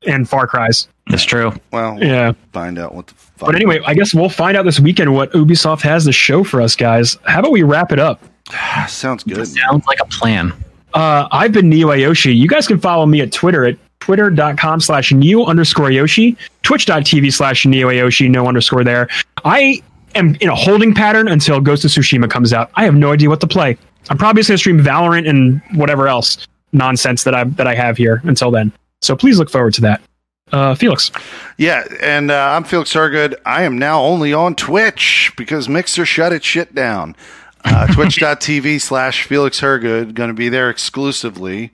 and Far Cry's. That's true. Well, yeah. Find out what the fuck. But anyway, I guess we'll find out this weekend what Ubisoft has to show for us, guys. How about we wrap it up? Sounds good. That sounds like a plan. I've been Neo Ayoshi. You guys can follow me at Twitter at twitter.com/Neo_Ayoshi, twitch.tv/Neo Ayoshi, no underscore there. I am in a holding pattern until Ghost of Tsushima comes out. I have no idea what to play. I'm probably just going to stream Valorant and whatever else nonsense that I have here until then. So please look forward to that. Felix. Yeah, and I'm Felix Sargood. I am now only on Twitch because Mixer shut its shit down. Twitch.tv/Felix Sargood, going to be there exclusively.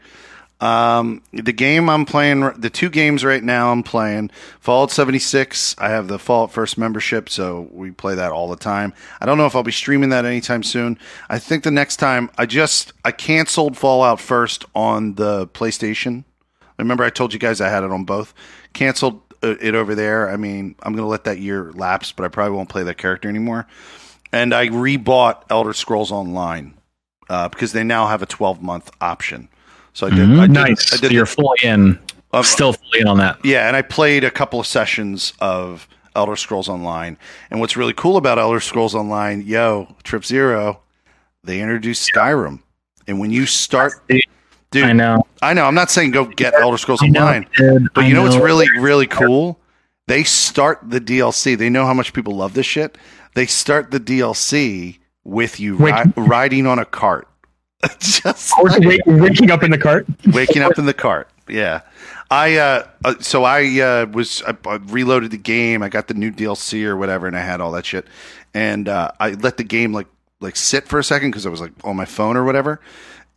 The game I'm playing, the two games right now I'm playing, Fallout 76. I have the Fallout First membership, so we play that all the time. I don't know if I'll be streaming that anytime soon. I think the next time I canceled Fallout First on the PlayStation. Remember I told you guys I had it on both. Canceled it over there. I mean, I'm going to let that year lapse, but I probably won't play that character anymore. And I rebought Elder Scrolls Online because they now have a 12-month option. So I did. Mm-hmm. Nice. I did so you're fully in. Still fully in on that. Yeah, and I played a couple of sessions of Elder Scrolls Online. And what's really cool about Elder Scrolls Online, Trip Zero, they introduced Skyrim. And when you start, dude, I know. I'm not saying go get Elder Scrolls Online, but you know what's really, really cool? They start the DLC. They know how much people love this shit. They start the DLC with you riding on a cart. Waking up in the cart. Waking up in the cart. Yeah. I reloaded the game. I got the new DLC or whatever, and I had all that shit. And I let the game like sit for a second because I was like on my phone or whatever.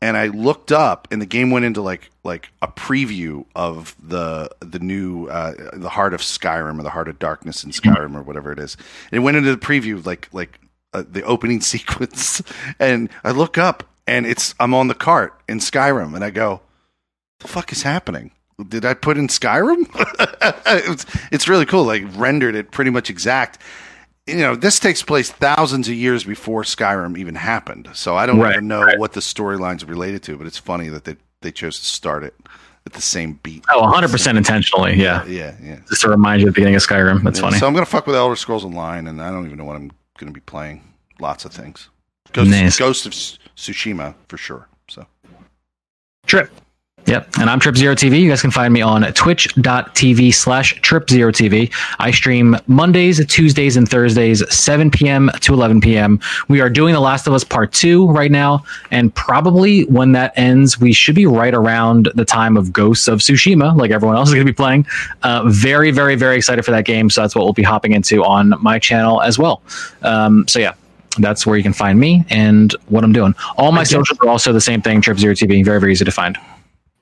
And I looked up, and the game went into like a preview of the new the Heart of Skyrim or the Heart of Darkness in Skyrim or whatever it is. And it went into the preview like the opening sequence, and I look up. And I'm on the cart in Skyrim, and I go, what the fuck is happening? Did I put in Skyrim? It's really cool. Like, rendered it pretty much exact. You know, this takes place thousands of years before Skyrim even happened. So I don't even know what the storyline's related to, but it's funny that they chose to start it at the same beat. Oh, 100% intentionally, yeah. Just to remind you at the beginning of Skyrim. That's funny. So I'm going to fuck with Elder Scrolls Online, and I don't even know what I'm going to be playing. Lots of things. Ghost of Tsushima for sure. So Trip. Yep. And I'm Trip Zero TV. You guys can find me on twitch.tv/Trip Zero TV. I stream Mondays, Tuesdays, and Thursdays, 7 p.m. to 11 p.m. We are doing The Last of Us Part 2 right now. And probably when that ends, we should be right around the time of Ghosts of Tsushima, like everyone else is going to be playing. Very, very, very excited for that game. So that's what we'll be hopping into on my channel as well. So yeah. that's where you can find me and what I'm doing. All my socials are also the same thing, Trip Zero TV, very, very easy to find.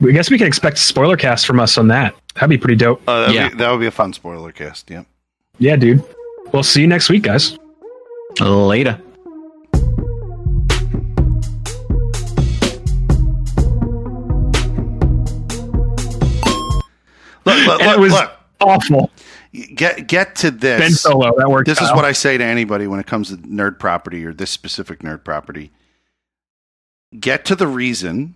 I guess we can expect spoiler cast from us on that. That'd be pretty dope. That would be a fun spoiler cast. Yeah. Yeah, dude. Well, see you next week, guys. Later. Look, it was awful. Get to this. Ben Solo, that worked. This is what I say to anybody when it comes to nerd property or this specific nerd property. Get to the reason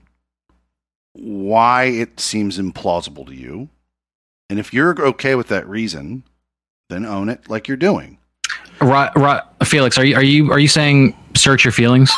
why it seems implausible to you, and if you're okay with that reason, then own it like you're doing. Right, Felix, are you saying search your feelings?